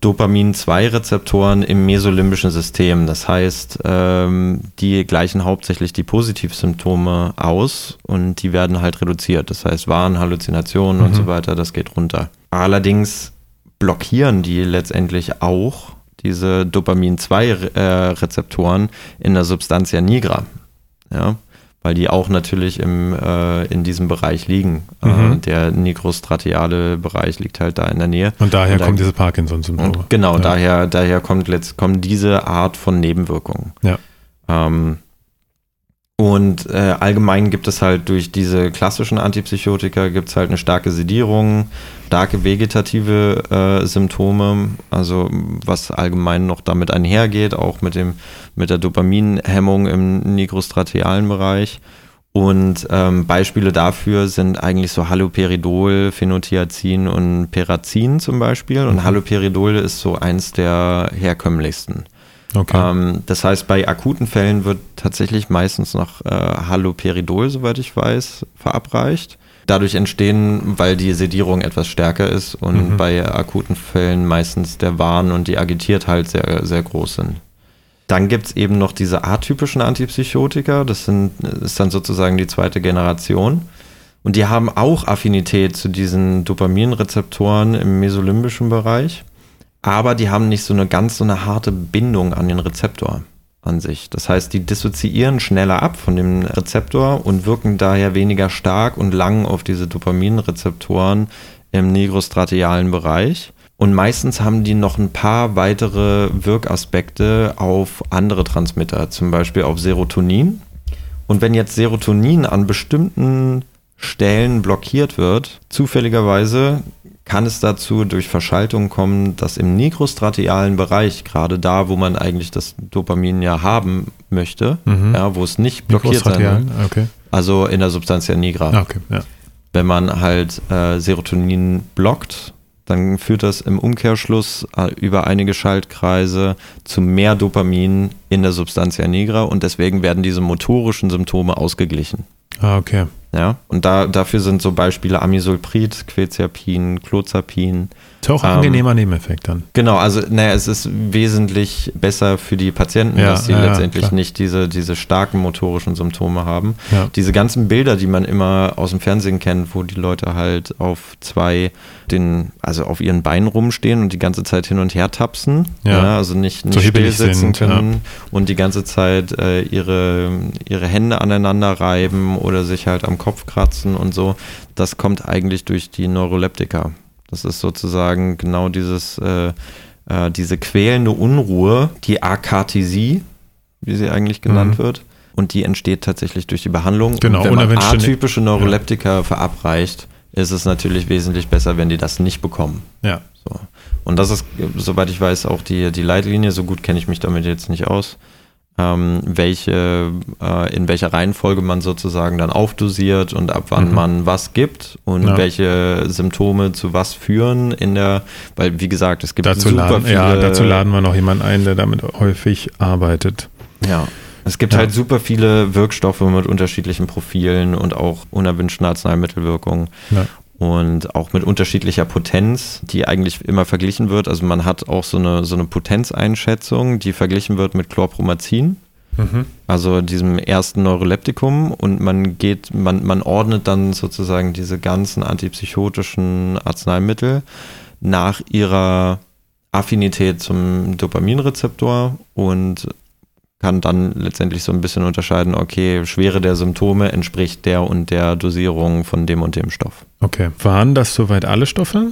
Dopamin zwei Rezeptoren im mesolimbischen System. Das heißt, ähm, die gleichen hauptsächlich die Positivsymptome aus, und die werden halt reduziert. Das heißt, Wahn, Halluzinationen mhm. und so weiter, das geht runter. Allerdings blockieren die letztendlich auch diese Dopamin zwei Rezeptoren in der Substantia nigra, ja, weil die auch natürlich im, äh, in diesem Bereich liegen. Mhm. Äh, der nigrostratiale Bereich liegt halt da in der Nähe. Und daher und da, kommen diese Parkinson-Symptome. Genau, ja. daher, daher kommt letzt, kommen diese Art von Nebenwirkungen. Ja. Ähm, und äh, allgemein gibt es halt durch diese klassischen Antipsychotika gibt es halt eine starke Sedierung, starke vegetative äh, Symptome, also was allgemein noch damit einhergeht, auch mit dem mit der Dopaminhemmung im nigrostratialen Bereich. Und ähm, Beispiele dafür sind eigentlich so Haloperidol, Phenothiazin und Perazin zum Beispiel. Und Haloperidol ist so eins der herkömmlichsten. Okay. Ähm, das heißt, bei akuten Fällen wird tatsächlich meistens noch äh, Haloperidol, soweit ich weiß, verabreicht. Dadurch entstehen, weil die Sedierung etwas stärker ist und mhm. bei akuten Fällen meistens der Wahn und die Agitiertheit sehr, sehr groß sind. Dann gibt es eben noch diese atypischen Antipsychotika, das sind, ist dann sozusagen die zweite Generation. Und die haben auch Affinität zu diesen Dopaminrezeptoren im mesolimbischen Bereich. Aber die haben nicht so eine ganz so eine harte Bindung an den Rezeptor an sich. Das heißt, die dissoziieren schneller ab von dem Rezeptor und wirken daher weniger stark und lang auf diese Dopaminrezeptoren im nigrostratialen Bereich. Und meistens haben die noch ein paar weitere Wirkaspekte auf andere Transmitter, zum Beispiel auf Serotonin. Und wenn jetzt Serotonin an bestimmten Stellen blockiert wird, zufälligerweise kann es dazu durch Verschaltung kommen, dass im nigrostratialen Bereich, gerade da, wo man eigentlich das Dopamin ja haben möchte, mhm. ja, wo es nicht blockiert sein will, okay. also in der Substantia nigra. Okay, ja. Wenn man halt äh, Serotonin blockt, dann führt das im Umkehrschluss äh, über einige Schaltkreise zu mehr Dopamin in der Substantia nigra, und deswegen werden diese motorischen Symptome ausgeglichen. Ah, okay. Ja, und da, dafür sind so Beispiele Amisulprid, Quetiapin, Clozapin. Ist auch ein angenehmer ähm, Nebeneffekt dann. Genau, also naja, es ist wesentlich besser für die Patienten, ja, dass sie ja, letztendlich klar. nicht diese, diese starken motorischen Symptome haben. Ja. Diese ganzen Bilder, die man immer aus dem Fernsehen kennt, wo die Leute halt auf zwei, den, also auf ihren Beinen rumstehen und die ganze Zeit hin und her tapsen, ja. Ja, also nicht, nicht so still sitzen können ja. und die ganze Zeit äh, ihre, ihre Hände aneinander reiben oder sich halt am Kopf kratzen und so, das kommt eigentlich durch die Neuroleptika. Das ist sozusagen genau dieses, äh, äh, diese quälende Unruhe, die Akathisie, wie sie eigentlich genannt mhm. wird. Und die entsteht tatsächlich durch die Behandlung. Genau, und wenn man atypische Neuroleptika ja. verabreicht, ist es natürlich wesentlich besser, wenn die das nicht bekommen. Ja. So. Und das ist, soweit ich weiß, auch die, die Leitlinie. So gut kenne ich mich damit jetzt nicht aus. Ähm, welche, äh, in welcher Reihenfolge man sozusagen dann aufdosiert und ab wann mhm. man was gibt und ja. welche Symptome zu was führen in der, weil wie gesagt, es gibt dazu super laden, viele... Ja, dazu laden wir noch jemanden ein, der damit häufig arbeitet. Ja, es gibt ja. halt super viele Wirkstoffe mit unterschiedlichen Profilen und auch unerwünschten Arzneimittelwirkungen. Ja. Und auch mit unterschiedlicher Potenz, die eigentlich immer verglichen wird. Also man hat auch so eine, so eine Potenzeinschätzung, die verglichen wird mit Chlorpromazin, mhm. also diesem ersten Neuroleptikum. Und man geht, man, man ordnet dann sozusagen diese ganzen antipsychotischen Arzneimittel nach ihrer Affinität zum Dopaminrezeptor und kann dann letztendlich so ein bisschen unterscheiden, okay, Schwere der Symptome entspricht der und der Dosierung von dem und dem Stoff. Okay. Waren das soweit alle Stoffe?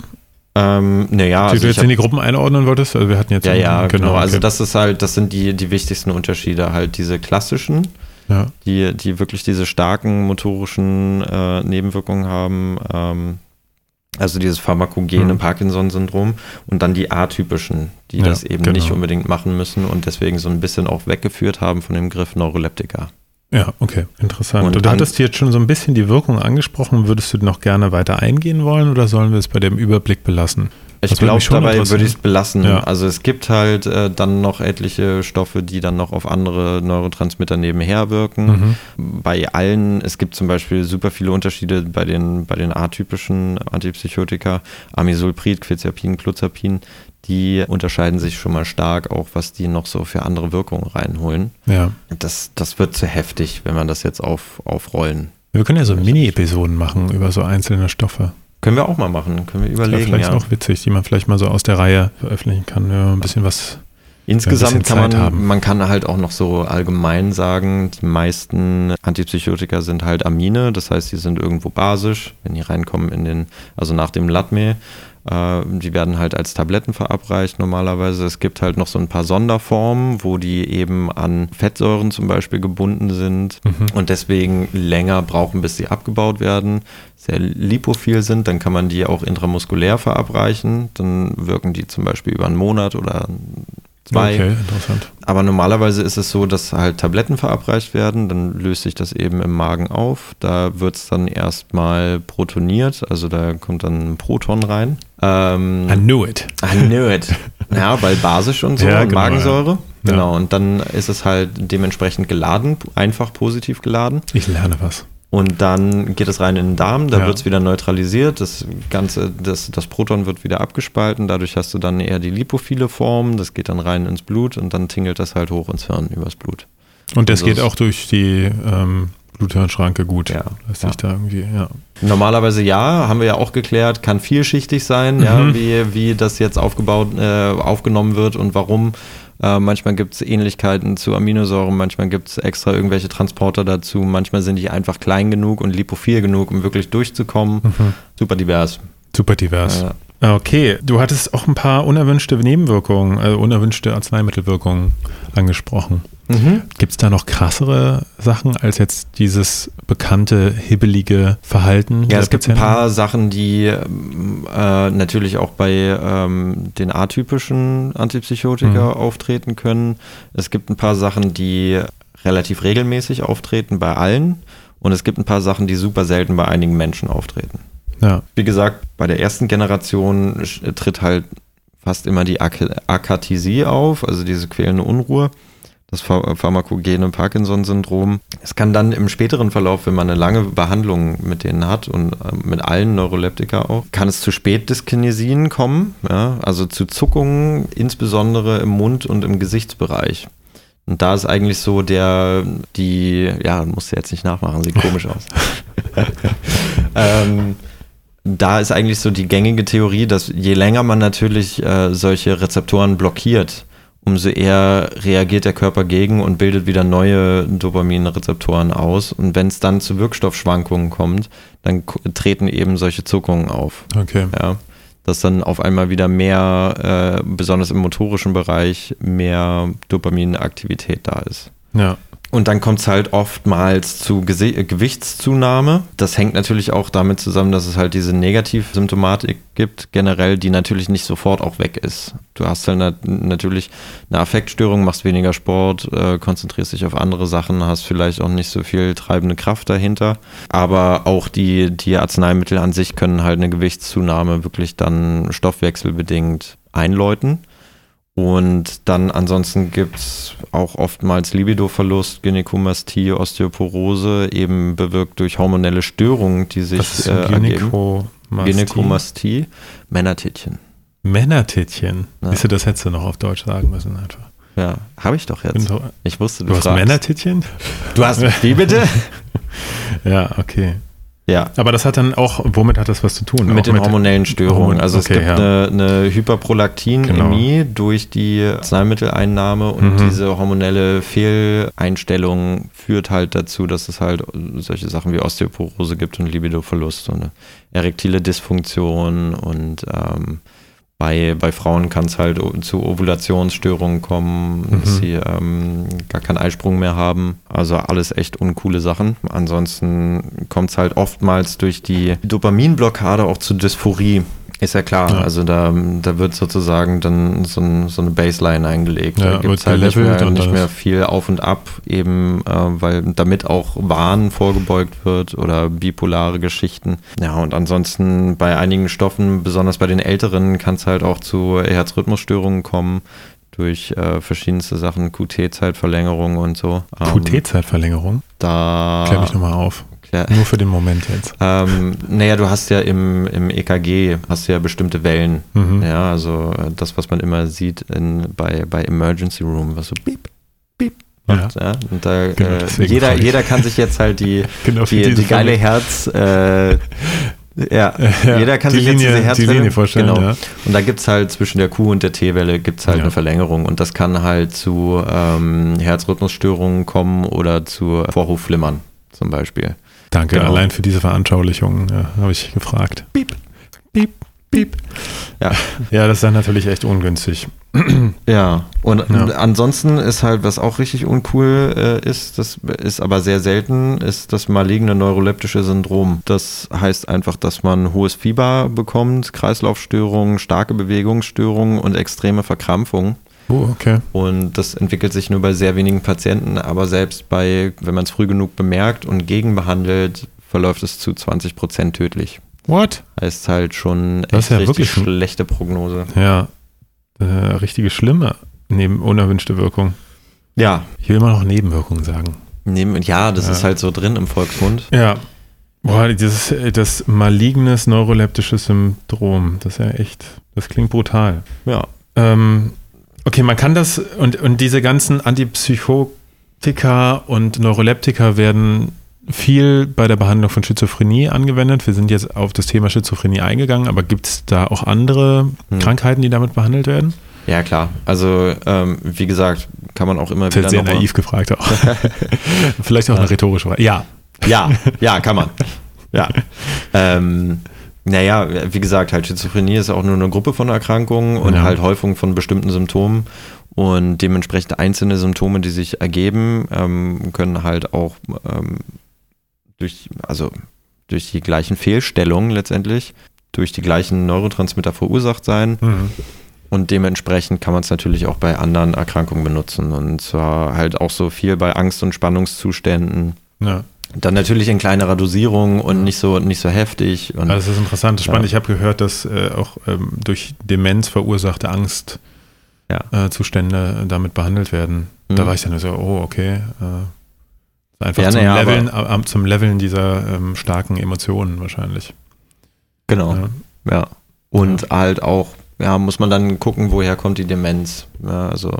Ähm, naja. Die also du jetzt hab, in die Gruppen einordnen wolltest? Also wir hatten jetzt ja, ja, genau. genau. Also okay. das ist halt, das sind die, die wichtigsten Unterschiede, halt diese klassischen, ja. die, die wirklich diese starken motorischen äh, Nebenwirkungen haben, ähm, also dieses pharmakogene mhm. Parkinson-Syndrom und dann die atypischen, die ja, das eben genau. nicht unbedingt machen müssen und deswegen so ein bisschen auch weggeführt haben von dem Begriff Neuroleptika. Ja, okay, interessant. Und du hattest jetzt schon so ein bisschen die Wirkung angesprochen. Würdest du noch gerne weiter eingehen wollen oder sollen wir es bei dem Überblick belassen? Ich glaube, dabei würde ich es belassen. Ja. Also es gibt halt äh, dann noch etliche Stoffe, die dann noch auf andere Neurotransmitter nebenher wirken. Mhm. Bei allen, es gibt zum Beispiel super viele Unterschiede bei den, bei den atypischen Antipsychotika, Amisulprid, Quetiapin, Clozapin, die unterscheiden sich schon mal stark, auch was die noch so für andere Wirkungen reinholen. Ja. Das, das wird zu heftig, wenn man das jetzt auf, aufrollen. Wir können ja so Mini-Episoden machen über so einzelne Stoffe. Können wir auch mal machen, können wir überlegen. Das ist vielleicht ja. auch witzig, die man vielleicht mal so aus der Reihe veröffentlichen kann, wenn man ein bisschen was Insgesamt ein bisschen kann man, haben. Man kann halt auch noch so allgemein sagen, die meisten Antipsychotika sind halt Amine, das heißt, die sind irgendwo basisch, wenn die reinkommen in den, also nach dem Latme, äh, die werden halt als Tabletten verabreicht normalerweise. Es gibt halt noch so ein paar Sonderformen, wo die eben an Fettsäuren zum Beispiel gebunden sind mhm. und deswegen länger brauchen, bis sie abgebaut werden. Sehr lipophil sind, dann kann man die auch intramuskulär verabreichen, dann wirken die zum Beispiel über einen Monat oder zwei. Okay, interessant. Aber normalerweise ist es so, dass halt Tabletten verabreicht werden, dann löst sich das eben im Magen auf, da wird es dann erstmal protoniert, also da kommt dann ein Proton rein. Ähm, I knew it. I knew it. Ja, weil basisch und so, ja, genau, Magensäure. Ja. Genau, und dann ist es halt dementsprechend geladen, einfach positiv geladen. Ich lerne was. Und dann geht es rein in den Darm, da ja. wird es wieder neutralisiert, das Ganze, das, das Proton wird wieder abgespalten, dadurch hast du dann eher die lipophile Form, das geht dann rein ins Blut und dann tingelt das halt hoch ins Hirn übers Blut. Und das also geht auch durch die ähm, Blut-Hirn-Schranke gut. Ja. Lässt ja. sich da irgendwie, ja. Normalerweise ja, haben wir ja auch geklärt, kann vielschichtig sein, mhm. ja, wie, wie das jetzt aufgebaut, äh, aufgenommen wird und warum. Äh, manchmal gibt es Ähnlichkeiten zu Aminosäuren, manchmal gibt es extra irgendwelche Transporter dazu, manchmal sind die einfach klein genug und lipophil genug, um wirklich durchzukommen. Mhm. Super divers. Super divers. Äh, okay, du hattest auch ein paar unerwünschte Nebenwirkungen, äh, unerwünschte Arzneimittelwirkungen angesprochen. Mhm. Gibt es da noch krassere Sachen als jetzt dieses bekannte, hibbelige Verhalten? Ja, es gibt ein paar Sachen, die äh, natürlich auch bei ähm, den atypischen Antipsychotika mhm. auftreten können. Es gibt ein paar Sachen, die relativ regelmäßig auftreten bei allen. Und es gibt ein paar Sachen, die super selten bei einigen Menschen auftreten. Ja. Wie gesagt, bei der ersten Generation tritt halt fast immer die Akathisie auf, also diese quälende Unruhe. das pharmakogene Parkinson-Syndrom. Es kann dann im späteren Verlauf, wenn man eine lange Behandlung mit denen hat und mit allen Neuroleptika auch, kann es zu Spätdyskinesien kommen, ja, also zu Zuckungen, insbesondere im Mund- und im Gesichtsbereich. Und da ist eigentlich so der, die, ja, musst du jetzt nicht nachmachen, sieht komisch aus. ähm, da ist eigentlich so die gängige Theorie, dass je länger man natürlich äh, solche Rezeptoren blockiert, umso eher reagiert der Körper gegen und bildet wieder neue Dopaminrezeptoren aus. Und wenn es dann zu Wirkstoffschwankungen kommt, dann k- treten eben solche Zuckungen auf. Okay. Ja. Dass dann auf einmal wieder mehr, äh, besonders im motorischen Bereich, mehr Dopaminaktivität da ist. Ja. Und dann kommt es halt oftmals zu Gese- Gewichtszunahme. Das hängt natürlich auch damit zusammen, dass es halt diese Negativsymptomatik gibt, generell, die natürlich nicht sofort auch weg ist. Du hast halt nat- natürlich eine Affektstörung, machst weniger Sport, äh, konzentrierst dich auf andere Sachen, hast vielleicht auch nicht so viel treibende Kraft dahinter. Aber auch die, die Arzneimittel an sich können halt eine Gewichtszunahme wirklich dann stoffwechselbedingt einläuten. Und dann ansonsten gibt es auch oftmals Libidoverlust, Gynäkomastie, Osteoporose, eben bewirkt durch hormonelle Störungen, die sich Was ist äh, Gynäkomastie? ergeben. Gynäkomastie, Männertittchen. Männertittchen? Ja. Siehst du, das hättest du noch auf Deutsch sagen müssen einfach. Ja, habe ich doch jetzt. Ich wusste, du, du hast fragst. Männertittchen? Du hast, wie bitte? Ja, okay. Ja. Aber das hat dann auch, womit hat das was zu tun? Mit auch den mit hormonellen Störungen. Hormon- also okay, es gibt ja. eine, eine Hyperprolaktinämie genau. durch die Arzneimitteleinnahme und mhm. diese hormonelle Fehleinstellung führt halt dazu, dass es halt solche Sachen wie Osteoporose gibt und Libidoverlust und eine erektile Dysfunktion und ähm, bei, bei Frauen kann es halt zu Ovulationsstörungen kommen, mhm. dass sie ähm, gar keinen Eisprung mehr haben. Also alles echt uncoole Sachen. Ansonsten kommt es halt oftmals durch die Dopaminblockade auch zu Dysphorie. Ist ja klar. Ja. Also da, da wird sozusagen dann so, ein, so eine Baseline eingelegt. Ja, da gibt es halt nicht mehr, nicht mehr viel auf und ab, eben äh, weil damit auch Wahn vorgebeugt wird oder bipolare Geschichten. Ja, und ansonsten bei einigen Stoffen, besonders bei den Älteren, kann es halt auch zu Herzrhythmusstörungen kommen durch äh, verschiedenste Sachen, Q T-Zeitverlängerung und so. Q T-Zeitverlängerung? Da klär mich nochmal auf. Ja. Nur für den Moment jetzt. Ähm, naja, du hast ja im, im E K G hast ja bestimmte Wellen. Mhm. Ja, also das, was man immer sieht in, bei, bei Emergency Room, was so beep, beep. Macht, ja. Ja. Und da, genau, äh, jeder, jeder kann sich jetzt halt die, genau die, die geile Herz... Äh, Ja, ja, jeder kann die sich Linie, jetzt diese Herzwelle die Linie vorstellen. Genau. Ja. Und da gibt es halt zwischen der Q- und der T-Welle gibt es halt ja. eine Verlängerung und das kann halt zu ähm, Herzrhythmusstörungen kommen oder zu Vorhofflimmern zum Beispiel. Danke, genau. Allein für diese Veranschaulichungen ja, habe ich gefragt. Piep, piep, piep. Ja. Ja, das ist dann natürlich echt ungünstig. Ja, und ja. ansonsten ist halt, was auch richtig uncool äh, ist, das ist aber sehr selten, ist das maligne neuroleptische Syndrom. Das heißt einfach, dass man hohes Fieber bekommt, Kreislaufstörungen, starke Bewegungsstörungen und extreme Verkrampfung. Oh, okay. Und das entwickelt sich nur bei sehr wenigen Patienten, aber selbst bei, wenn man es früh genug bemerkt und gegenbehandelt, verläuft es zu zwanzig Prozent tödlich. What? Heißt halt schon echt ja richtig schlechte Prognose. Ja, äh, richtige schlimme neben unerwünschte Wirkung. Ja. Ich will immer noch Nebenwirkungen sagen. Neben, ja, das ja. ist halt so drin im Volksmund. Ja. Boah, das, das malignes neuroleptisches Syndrom, das ist ja echt, das klingt brutal. Ja. Ähm, Okay, man kann das und, und diese ganzen Antipsychotika und Neuroleptika werden viel bei der Behandlung von Schizophrenie angewendet. Wir sind jetzt auf das Thema Schizophrenie eingegangen, aber gibt es da auch andere hm. Krankheiten, die damit behandelt werden? Ja, klar. Also ähm, wie gesagt, kann man auch immer das wieder sehr nochmal naiv gefragt auch. Vielleicht auch ja. eine rhetorische Frage. Ja. Ja, ja, kann man. Ja. ähm, Naja, wie gesagt, halt Schizophrenie ist auch nur eine Gruppe von Erkrankungen und ja. halt Häufung von bestimmten Symptomen und dementsprechend einzelne Symptome, die sich ergeben, ähm, können halt auch ähm, durch, also durch die gleichen Fehlstellungen letztendlich, durch die gleichen Neurotransmitter verursacht sein. Mhm. Und dementsprechend kann man es natürlich auch bei anderen Erkrankungen benutzen und zwar halt auch so viel bei Angst- und Spannungszuständen. Ja. Dann natürlich in kleinerer Dosierung und nicht so nicht so heftig. Und, also das ist interessant, das ist spannend. Ja. Ich habe gehört, dass äh, auch ähm, durch Demenz verursachte Angst ja. äh, Zustände damit behandelt werden. Mhm. Da war ich dann so, oh, okay. Äh, einfach ja, zum, ja, Leveln, äh, zum Leveln dieser ähm, starken Emotionen wahrscheinlich. Genau, ja. ja. Und ja. halt auch, ja, muss man dann gucken, woher kommt die Demenz. Ja, also...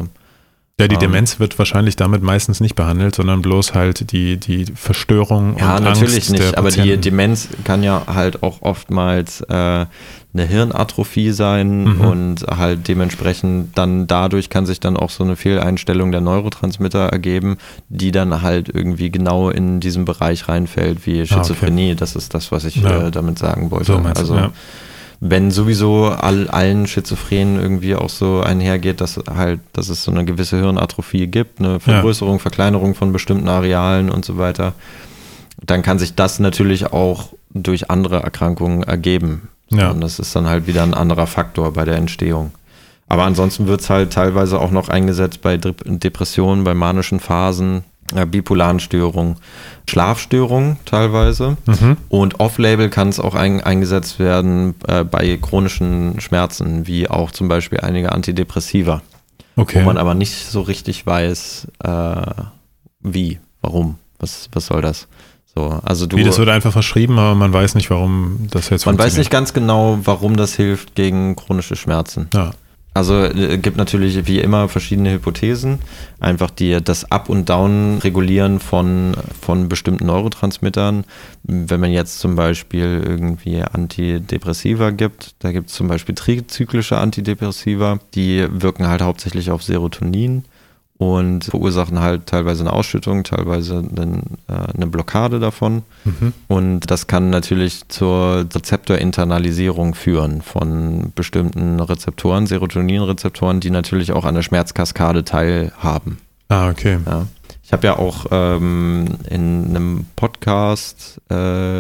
Ja, die Demenz wird wahrscheinlich damit meistens nicht behandelt, sondern bloß halt die, die Verstörung ja, und Angst. Ja, natürlich nicht, aber die Demenz kann ja halt auch oftmals äh, eine Hirnatrophie sein mhm. und halt dementsprechend dann dadurch kann sich dann auch so eine Fehleinstellung der Neurotransmitter ergeben, die dann halt irgendwie genau in diesen Bereich reinfällt wie Schizophrenie. Ah, okay. Das ist das, was ich ja. äh, damit sagen wollte. So meinst also, du, ja. Wenn sowieso all, allen Schizophrenen irgendwie auch so einhergeht, dass halt, dass es so eine gewisse Hirnatrophie gibt, eine Vergrößerung, ja. Verkleinerung von bestimmten Arealen und so weiter, dann kann sich das natürlich auch durch andere Erkrankungen ergeben. So, ja. Und das ist dann halt wieder ein anderer Faktor bei der Entstehung. Aber ansonsten wird es halt teilweise auch noch eingesetzt bei Depressionen, bei manischen Phasen, ja, bipolaren Störungen, Schlafstörungen teilweise mhm. und off-label kann es auch ein, eingesetzt werden äh, bei chronischen Schmerzen, wie auch zum Beispiel einige Antidepressiva, okay. wo man aber nicht so richtig weiß, äh, wie, warum, was, was soll das? So, also du, wie, das wird einfach verschrieben, aber man weiß nicht, warum das jetzt funktioniert. Man weiß nicht ganz genau, warum das hilft gegen chronische Schmerzen. Ja. Also es gibt natürlich wie immer verschiedene Hypothesen, einfach die das Up- und Down-Regulieren von, von bestimmten Neurotransmittern. Wenn man jetzt zum Beispiel irgendwie Antidepressiva gibt, da gibt es zum Beispiel trizyklische Antidepressiva, die wirken halt hauptsächlich auf Serotonin und verursachen halt teilweise eine Ausschüttung, teilweise einen, äh, eine Blockade davon. Mhm. Und das kann natürlich zur Rezeptorinternalisierung führen von bestimmten Rezeptoren, Serotoninrezeptoren, die natürlich auch an der Schmerzkaskade teilhaben. Ah, okay. Ja. Ich habe ja auch ähm, in einem Podcast, äh,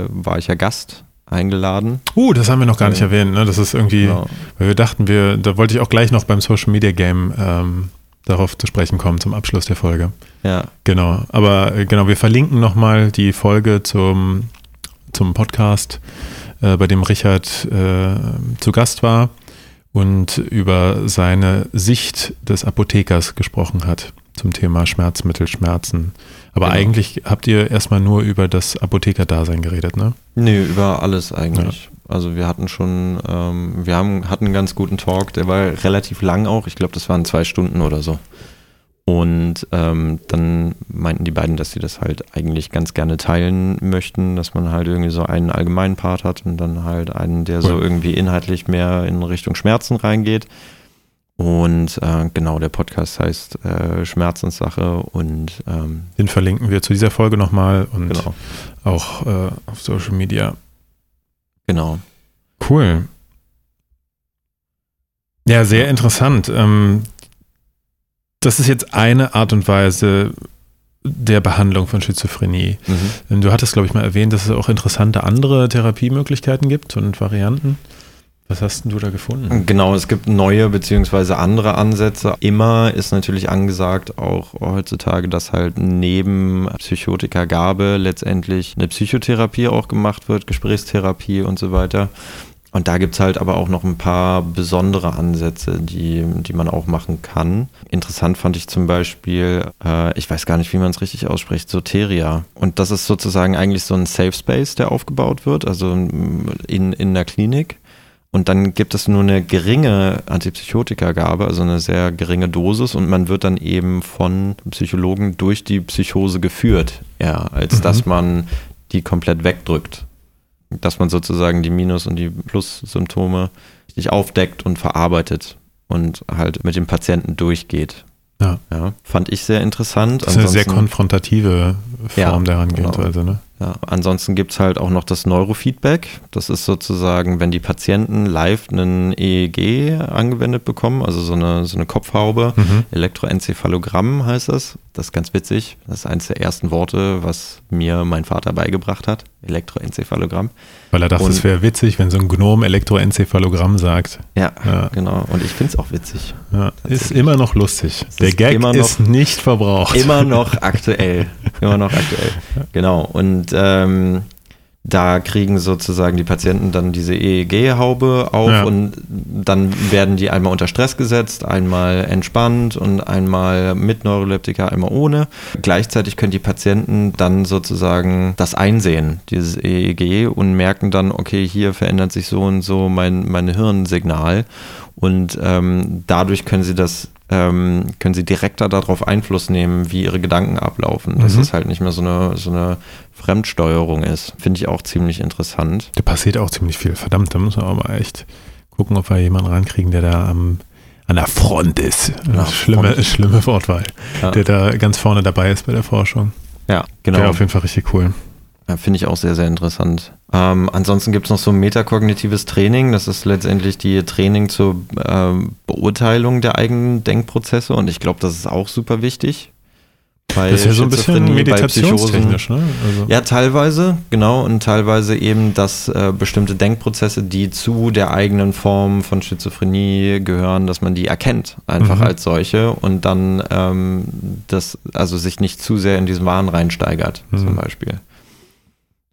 war ich ja Gast eingeladen. Uh, das haben wir noch gar nicht ja. erwähnt. Ne? Das ist irgendwie, genau. weil wir dachten, wir, da wollte ich auch gleich noch beim Social Media Game ähm, darauf zu sprechen kommen zum Abschluss der Folge. Ja. Genau. Aber genau, wir verlinken nochmal die Folge zum, zum Podcast, äh, bei dem Richard äh, zu Gast war und über seine Sicht des Apothekers gesprochen hat zum Thema Schmerzmittel, Schmerzen. Aber genau. eigentlich habt ihr erstmal nur über das Apothekerdasein geredet, ne? Nee, über alles eigentlich. Ja. Also wir hatten schon, ähm, wir haben, hatten einen ganz guten Talk, der war relativ lang auch, ich glaube das waren zwei Stunden oder so. Und ähm, dann meinten die beiden, dass sie das halt eigentlich ganz gerne teilen möchten, dass man halt irgendwie so einen allgemeinen Part hat und dann halt einen, der cool. so irgendwie inhaltlich mehr in Richtung Schmerzen reingeht. Und äh, genau, der Podcast heißt äh, Schmerzenssache und ähm, den verlinken wir zu dieser Folge nochmal und genau. auch äh, auf Social Media. Genau. Cool. Ja, sehr interessant. Das ist jetzt eine Art und Weise der Behandlung von Schizophrenie. Mhm. Du hattest, glaube ich, mal erwähnt, dass es auch interessante andere Therapiemöglichkeiten gibt und Varianten. Was hast denn du da gefunden? Genau, es gibt neue beziehungsweise andere Ansätze. Immer ist natürlich angesagt, auch heutzutage, dass halt neben Psychotikagabe letztendlich eine Psychotherapie auch gemacht wird, Gesprächstherapie und so weiter. Und da gibt es halt aber auch noch ein paar besondere Ansätze, die, die man auch machen kann. Interessant fand ich zum Beispiel, äh, ich weiß gar nicht, wie man es richtig ausspricht, Soteria. Und das ist sozusagen eigentlich so ein Safe Space, der aufgebaut wird, also in, in der Klinik. Und dann gibt es nur eine geringe Antipsychotikagabe, also eine sehr geringe Dosis und man wird dann eben von Psychologen durch die Psychose geführt, ja, als mhm. dass man die komplett wegdrückt. Dass man sozusagen die Minus- und die Plus-Symptome sich aufdeckt und verarbeitet und halt mit dem Patienten durchgeht. Ja. ja fand ich sehr interessant. Das ist ansonsten, eine sehr konfrontative Form ja, der Herangehensweise, genau. ne? Ja, ansonsten gibt es halt auch noch das Neurofeedback. Das ist sozusagen, wenn die Patienten live einen E E G angewendet bekommen, also so eine, so eine Kopfhaube, mhm. Elektroenzephalogramm heißt das. Das ist ganz witzig. Das ist eines der ersten Worte, was mir mein Vater beigebracht hat, Elektroenzephalogramm. Weil er dachte, es wäre witzig, wenn so ein Gnom Elektroenzephalogramm sagt. Ja, ja. genau. Und ich finde es auch witzig. Ja, ist immer noch lustig. Es der ist Gag noch, ist nicht verbraucht. Immer noch aktuell. Immer noch aktuell. Genau. Und ähm, Da kriegen sozusagen die Patienten dann diese E E G-Haube auf, ja, und dann werden die einmal unter Stress gesetzt, einmal entspannt und einmal mit Neuroleptika, einmal ohne. Gleichzeitig können die Patienten dann sozusagen das einsehen, dieses E E G, und merken dann, okay, hier verändert sich so und so mein, mein Hirnsignal, und ähm, dadurch können sie das ähm, können sie direkter darauf Einfluss nehmen, wie ihre Gedanken ablaufen. Mhm. Dass es halt nicht mehr so eine, so eine Fremdsteuerung ist. Finde ich auch ziemlich interessant. Da passiert auch ziemlich viel. Verdammt, da müssen wir aber echt gucken, ob wir jemanden rankriegen, der da am, an der Front ist. Ach, schlimme, Front. schlimme Wortwahl. Ja. Der da ganz vorne dabei ist bei der Forschung. Ja, genau. Wäre auf jeden Fall richtig cool. Ja, finde ich auch sehr, sehr interessant. Ähm, ansonsten gibt es noch so ein metakognitives Training. Das ist letztendlich die Training zur ähm, Beurteilung der eigenen Denkprozesse. Und ich glaube, das ist auch super wichtig. Das ist ja so ein bisschen meditationstechnisch, ne? Also. Ja, teilweise, genau. Und teilweise eben, dass äh, bestimmte Denkprozesse, die zu der eigenen Form von Schizophrenie gehören, dass man die erkennt, einfach mhm. als solche, und dann ähm, das, also sich nicht zu sehr in diesen Wahn reinsteigert, mhm. zum Beispiel.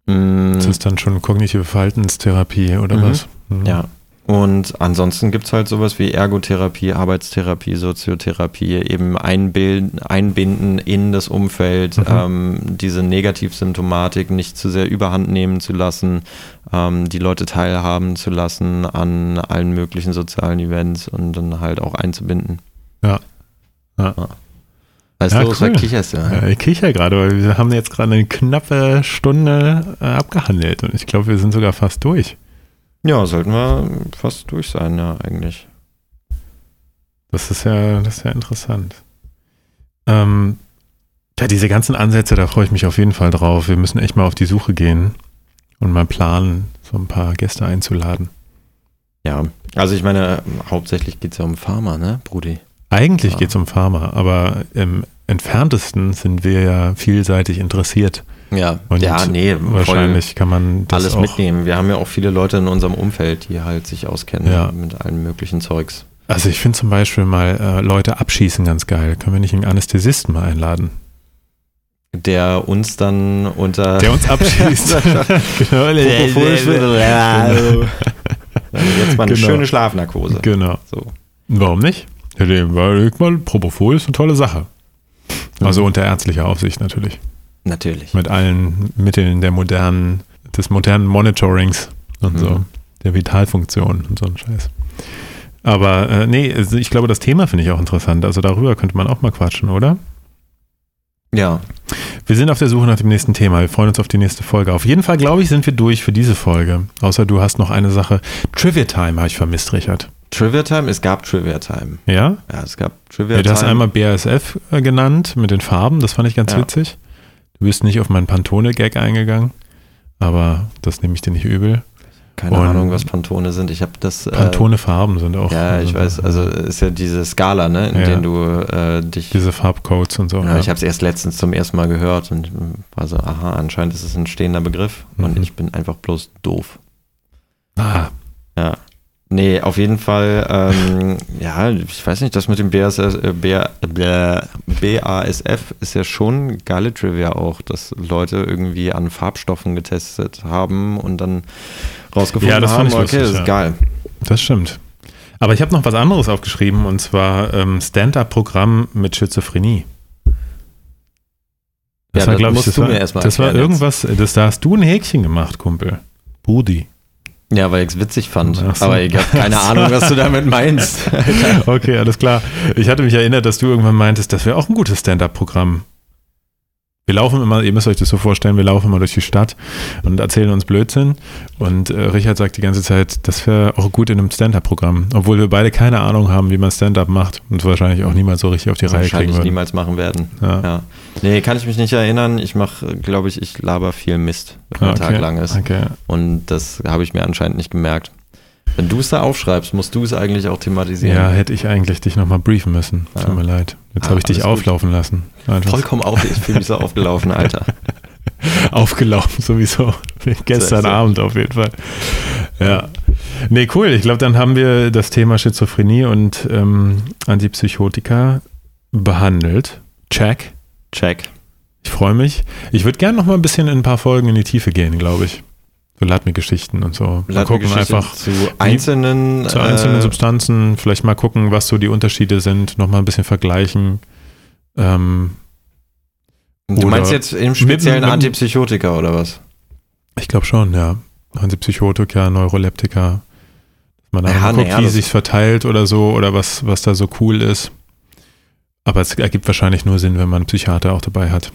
Das ist dann schon kognitive Verhaltenstherapie oder mhm. was? Mhm. Ja. Und ansonsten gibt es halt sowas wie Ergotherapie, Arbeitstherapie, Soziotherapie, eben einbilden, einbinden in das Umfeld, mhm. ähm, diese Negativsymptomatik nicht zu sehr überhand nehmen zu lassen, ähm, die Leute teilhaben zu lassen an allen möglichen sozialen Events und dann halt auch einzubinden. Ja. Ja. ja. Weißt ja, du, cool. kicherst du. Ja, ich kicher gerade, weil wir haben jetzt gerade eine knappe Stunde äh, abgehandelt und ich glaube, wir sind sogar fast durch. Ja, sollten wir fast durch sein, ja, eigentlich. Das ist ja, das ist ja interessant. Ähm, ja, diese ganzen Ansätze, da freue ich mich auf jeden Fall drauf. Wir müssen echt mal auf die Suche gehen und mal planen, so ein paar Gäste einzuladen. Ja, also ich meine, hauptsächlich geht es ja um Pharma, ne, Brudi? Eigentlich ja. geht es um Pharma, aber im entferntesten sind wir ja vielseitig interessiert. Ja, und ja, nee, wahrscheinlich kann man das alles auch mitnehmen. Wir haben ja auch viele Leute in unserem Umfeld, die halt sich auskennen, ja, mit allen möglichen Zeugs. Also ich finde zum Beispiel mal äh, Leute abschießen ganz geil. Können wir nicht einen Anästhesisten mal einladen? Der uns dann unter... Der uns abschießt. Genau. Jetzt mal eine genau. schöne Schlafnarkose. Genau. So. Warum nicht? Weil Propofol ist eine tolle Sache. Also unter ärztlicher Aufsicht natürlich. Natürlich. Mit allen Mitteln der modernen, des modernen Monitorings und mhm. so, der Vitalfunktion und so ein Scheiß. Aber äh, nee, ich glaube, das Thema finde ich auch interessant. Also darüber könnte man auch mal quatschen, oder? Ja. Wir sind auf der Suche nach dem nächsten Thema. Wir freuen uns auf die nächste Folge. Auf jeden Fall, glaube ich, sind wir durch für diese Folge. Außer du hast noch eine Sache. Trivia Time habe ich vermisst, Richard. Trivia Time? Es gab Trivia Time. Ja? Ja, es gab Trivia Time. Ja, du hast einmal B A S F genannt mit den Farben. Das fand ich ganz ja. witzig. Du bist nicht auf meinen Pantone-Gag eingegangen, aber das nehme ich dir nicht übel. Keine und Ahnung, was Pantone sind. Ich habe das. Pantone-Farben sind auch. Ja, ich also, weiß. Also ist ja diese Skala, ne, in ja. denen du äh, dich. Diese Farbcodes und so. Ja, ja. Ich habe es erst letztens zum ersten Mal gehört und war so, aha, anscheinend ist es ein stehender Begriff mhm. und ich bin einfach bloß doof. Ah. Ja. Nee, auf jeden Fall, ähm, ja, ich weiß nicht, das mit dem B A S F ist ja schon geile Trivia auch, dass Leute irgendwie an Farbstoffen getestet haben und dann rausgefunden ja, das haben, fand ich okay, lustig, das ist ja. geil. Das stimmt. Aber ich habe noch was anderes aufgeschrieben, und zwar ähm, Stand-Up-Programm mit Schizophrenie. Das ja, war, das musst ich, das du war, mir erstmal Das war irgendwas, das, da hast du ein Häkchen gemacht, Kumpel. Brudi. Ja, weil ich es witzig fand. So. Aber ich habe keine Ahnung, was du damit meinst. Okay, alles klar. Ich hatte mich erinnert, dass du irgendwann meintest, das wäre auch ein gutes Stand-Up-Programm. Wir laufen immer, ihr müsst euch das so vorstellen, wir laufen immer durch die Stadt und erzählen uns Blödsinn. Und äh, Richard sagt die ganze Zeit, das wäre auch gut in einem Stand-Up-Programm. Obwohl wir beide keine Ahnung haben, wie man Stand-Up macht und wahrscheinlich auch niemals so richtig auf die Reihe kriegen werden. Wahrscheinlich niemals machen werden. Ja. Ja. Nee, kann ich mich nicht erinnern. Ich mache, glaube ich, ich laber viel Mist, wenn der okay. Tag lang ist. Okay. Und das habe ich mir anscheinend nicht gemerkt. Wenn du es da aufschreibst, musst du es eigentlich auch thematisieren. Ja, hätte ich eigentlich dich nochmal briefen müssen. Ja. Tut mir leid. Jetzt ah, habe ich dich auflaufen gut. lassen. Einfach. Vollkommen auf. Ich fühle mich so aufgelaufen, Alter. Aufgelaufen sowieso. Gestern Abend auf jeden Fall. Ja. Nee, cool. Ich glaube, dann haben wir das Thema Schizophrenie und ähm, Antipsychotika behandelt. Check. Check. Ich freue mich. Ich würde gerne nochmal ein bisschen in ein paar Folgen in die Tiefe gehen, glaube ich. So Latmi-Geschichten und so. Mal gucken einfach zu einzelnen, die, zu einzelnen äh, Substanzen, vielleicht mal gucken, was so die Unterschiede sind, nochmal ein bisschen vergleichen. Ähm, du meinst jetzt im speziellen mit, mit, Antipsychotika oder was? Ich glaube schon, ja. Antipsychotika, Neuroleptika. Man ja, guckt, nee, wie es sich verteilt oder so, oder was, was da so cool ist. Aber es ergibt wahrscheinlich nur Sinn, wenn man einen Psychiater auch dabei hat.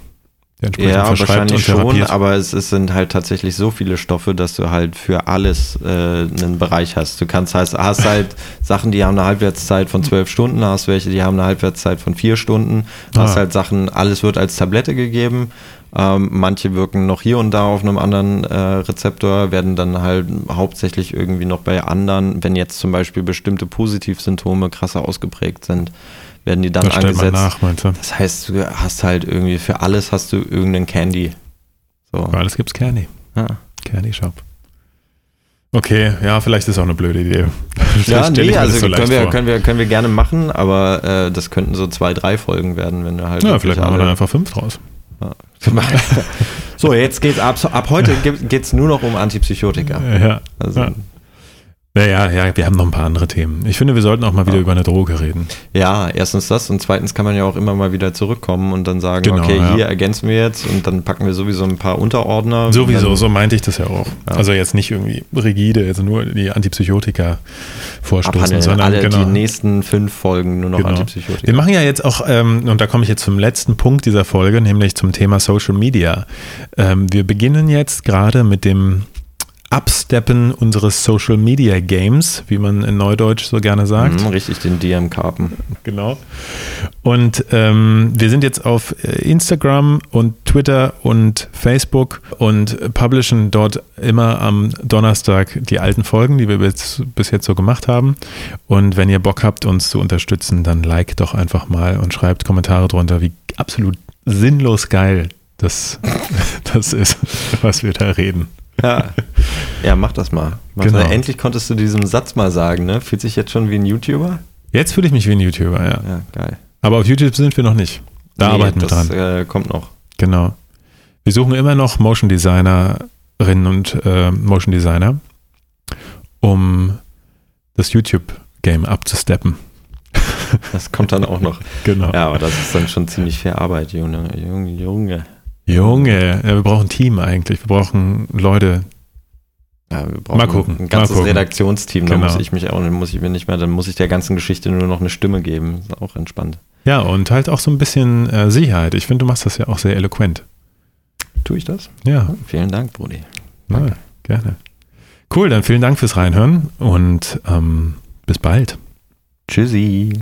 Der entsprechend ja, verschreibt wahrscheinlich und therapiert. Schon, aber es, es sind halt tatsächlich so viele Stoffe, dass du halt für alles äh, einen Bereich hast. Du kannst hast, hast halt Sachen, die haben eine Halbwertszeit von zwölf Stunden, hast welche, die haben eine Halbwertszeit von vier Stunden, hast ah. halt Sachen, alles wird als Tablette gegeben. Ähm, manche wirken noch hier und da auf einem anderen äh, Rezeptor, werden dann halt hauptsächlich irgendwie noch bei anderen, wenn jetzt zum Beispiel bestimmte Positivsymptome krasser ausgeprägt sind, werden die dann das eingesetzt. Nach, das heißt, du hast halt irgendwie, für alles hast du irgendeinen Candy. So. Für alles gibt's Candy. Ah. Candy Shop. Okay, ja, vielleicht ist auch eine blöde Idee. Ja, nee, also so können, wir, können, wir, können wir gerne machen, aber äh, das könnten so zwei, drei Folgen werden, wenn wir halt... Ja, vielleicht machen wir dann einfach fünf draus. So, jetzt geht's ab, ab heute geht's nur noch um Antipsychotika. Ja. Also, ja. Naja, ja, wir haben noch ein paar andere Themen. Ich finde, wir sollten auch mal wieder ja. über eine Droge reden. Ja, erstens das und zweitens kann man ja auch immer mal wieder zurückkommen und dann sagen, genau, okay, ja. hier ergänzen wir jetzt und dann packen wir sowieso ein paar Unterordner. Sowieso, dann, so meinte ich das ja auch. Ja. Also jetzt nicht irgendwie rigide, also nur die Antipsychotika vorstoßen. Abhandeln, sondern alle genau, die nächsten fünf Folgen nur noch genau. Antipsychotika. Wir machen ja jetzt auch, ähm, und da komme ich jetzt zum letzten Punkt dieser Folge, nämlich zum Thema Social Media. Ähm, wir beginnen jetzt gerade mit dem Upsteppen unseres Social Media Games, wie man in Neudeutsch so gerne sagt. Mhm, richtig, den D M-Karpen. Genau. Und ähm, wir sind jetzt auf Instagram und Twitter und Facebook und publishen dort immer am Donnerstag die alten Folgen, die wir bis, bis jetzt so gemacht haben. Und wenn ihr Bock habt, uns zu unterstützen, dann liked doch einfach mal und schreibt Kommentare drunter, wie absolut sinnlos geil das, das ist, was wir da reden. Ja. ja, mach das mal. Mach genau. mal. Endlich konntest du diesen Satz mal sagen, ne? Fühlt sich jetzt schon wie ein YouTuber? Jetzt fühle ich mich wie ein YouTuber, ja. Ja, geil. Aber auf YouTube sind wir noch nicht. Da nee, arbeiten wir dran. Das äh, kommt noch. Genau. Wir suchen immer noch Motion Designerinnen und äh, Motion Designer, um das YouTube-Game abzusteppen. Das kommt dann auch noch. Genau. Ja, aber das ist dann schon ziemlich viel Arbeit, Junge. Junge, Junge. Junge, ja, wir brauchen ein Team eigentlich, wir brauchen Leute. Ja, wir brauchen mal gucken, ein ganzes gucken. Redaktionsteam, genau. Da muss ich mich auch, dann muss ich mir nicht mehr, dann muss ich der ganzen Geschichte nur noch eine Stimme geben, ist auch entspannt. Ja, und halt auch so ein bisschen äh, Sicherheit. Ich finde, du machst das ja auch sehr eloquent. Tue ich das? Ja. Oh, vielen Dank, Brudi. Danke. Ja, gerne. Cool, dann vielen Dank fürs Reinhören und ähm, bis bald. Tschüssi.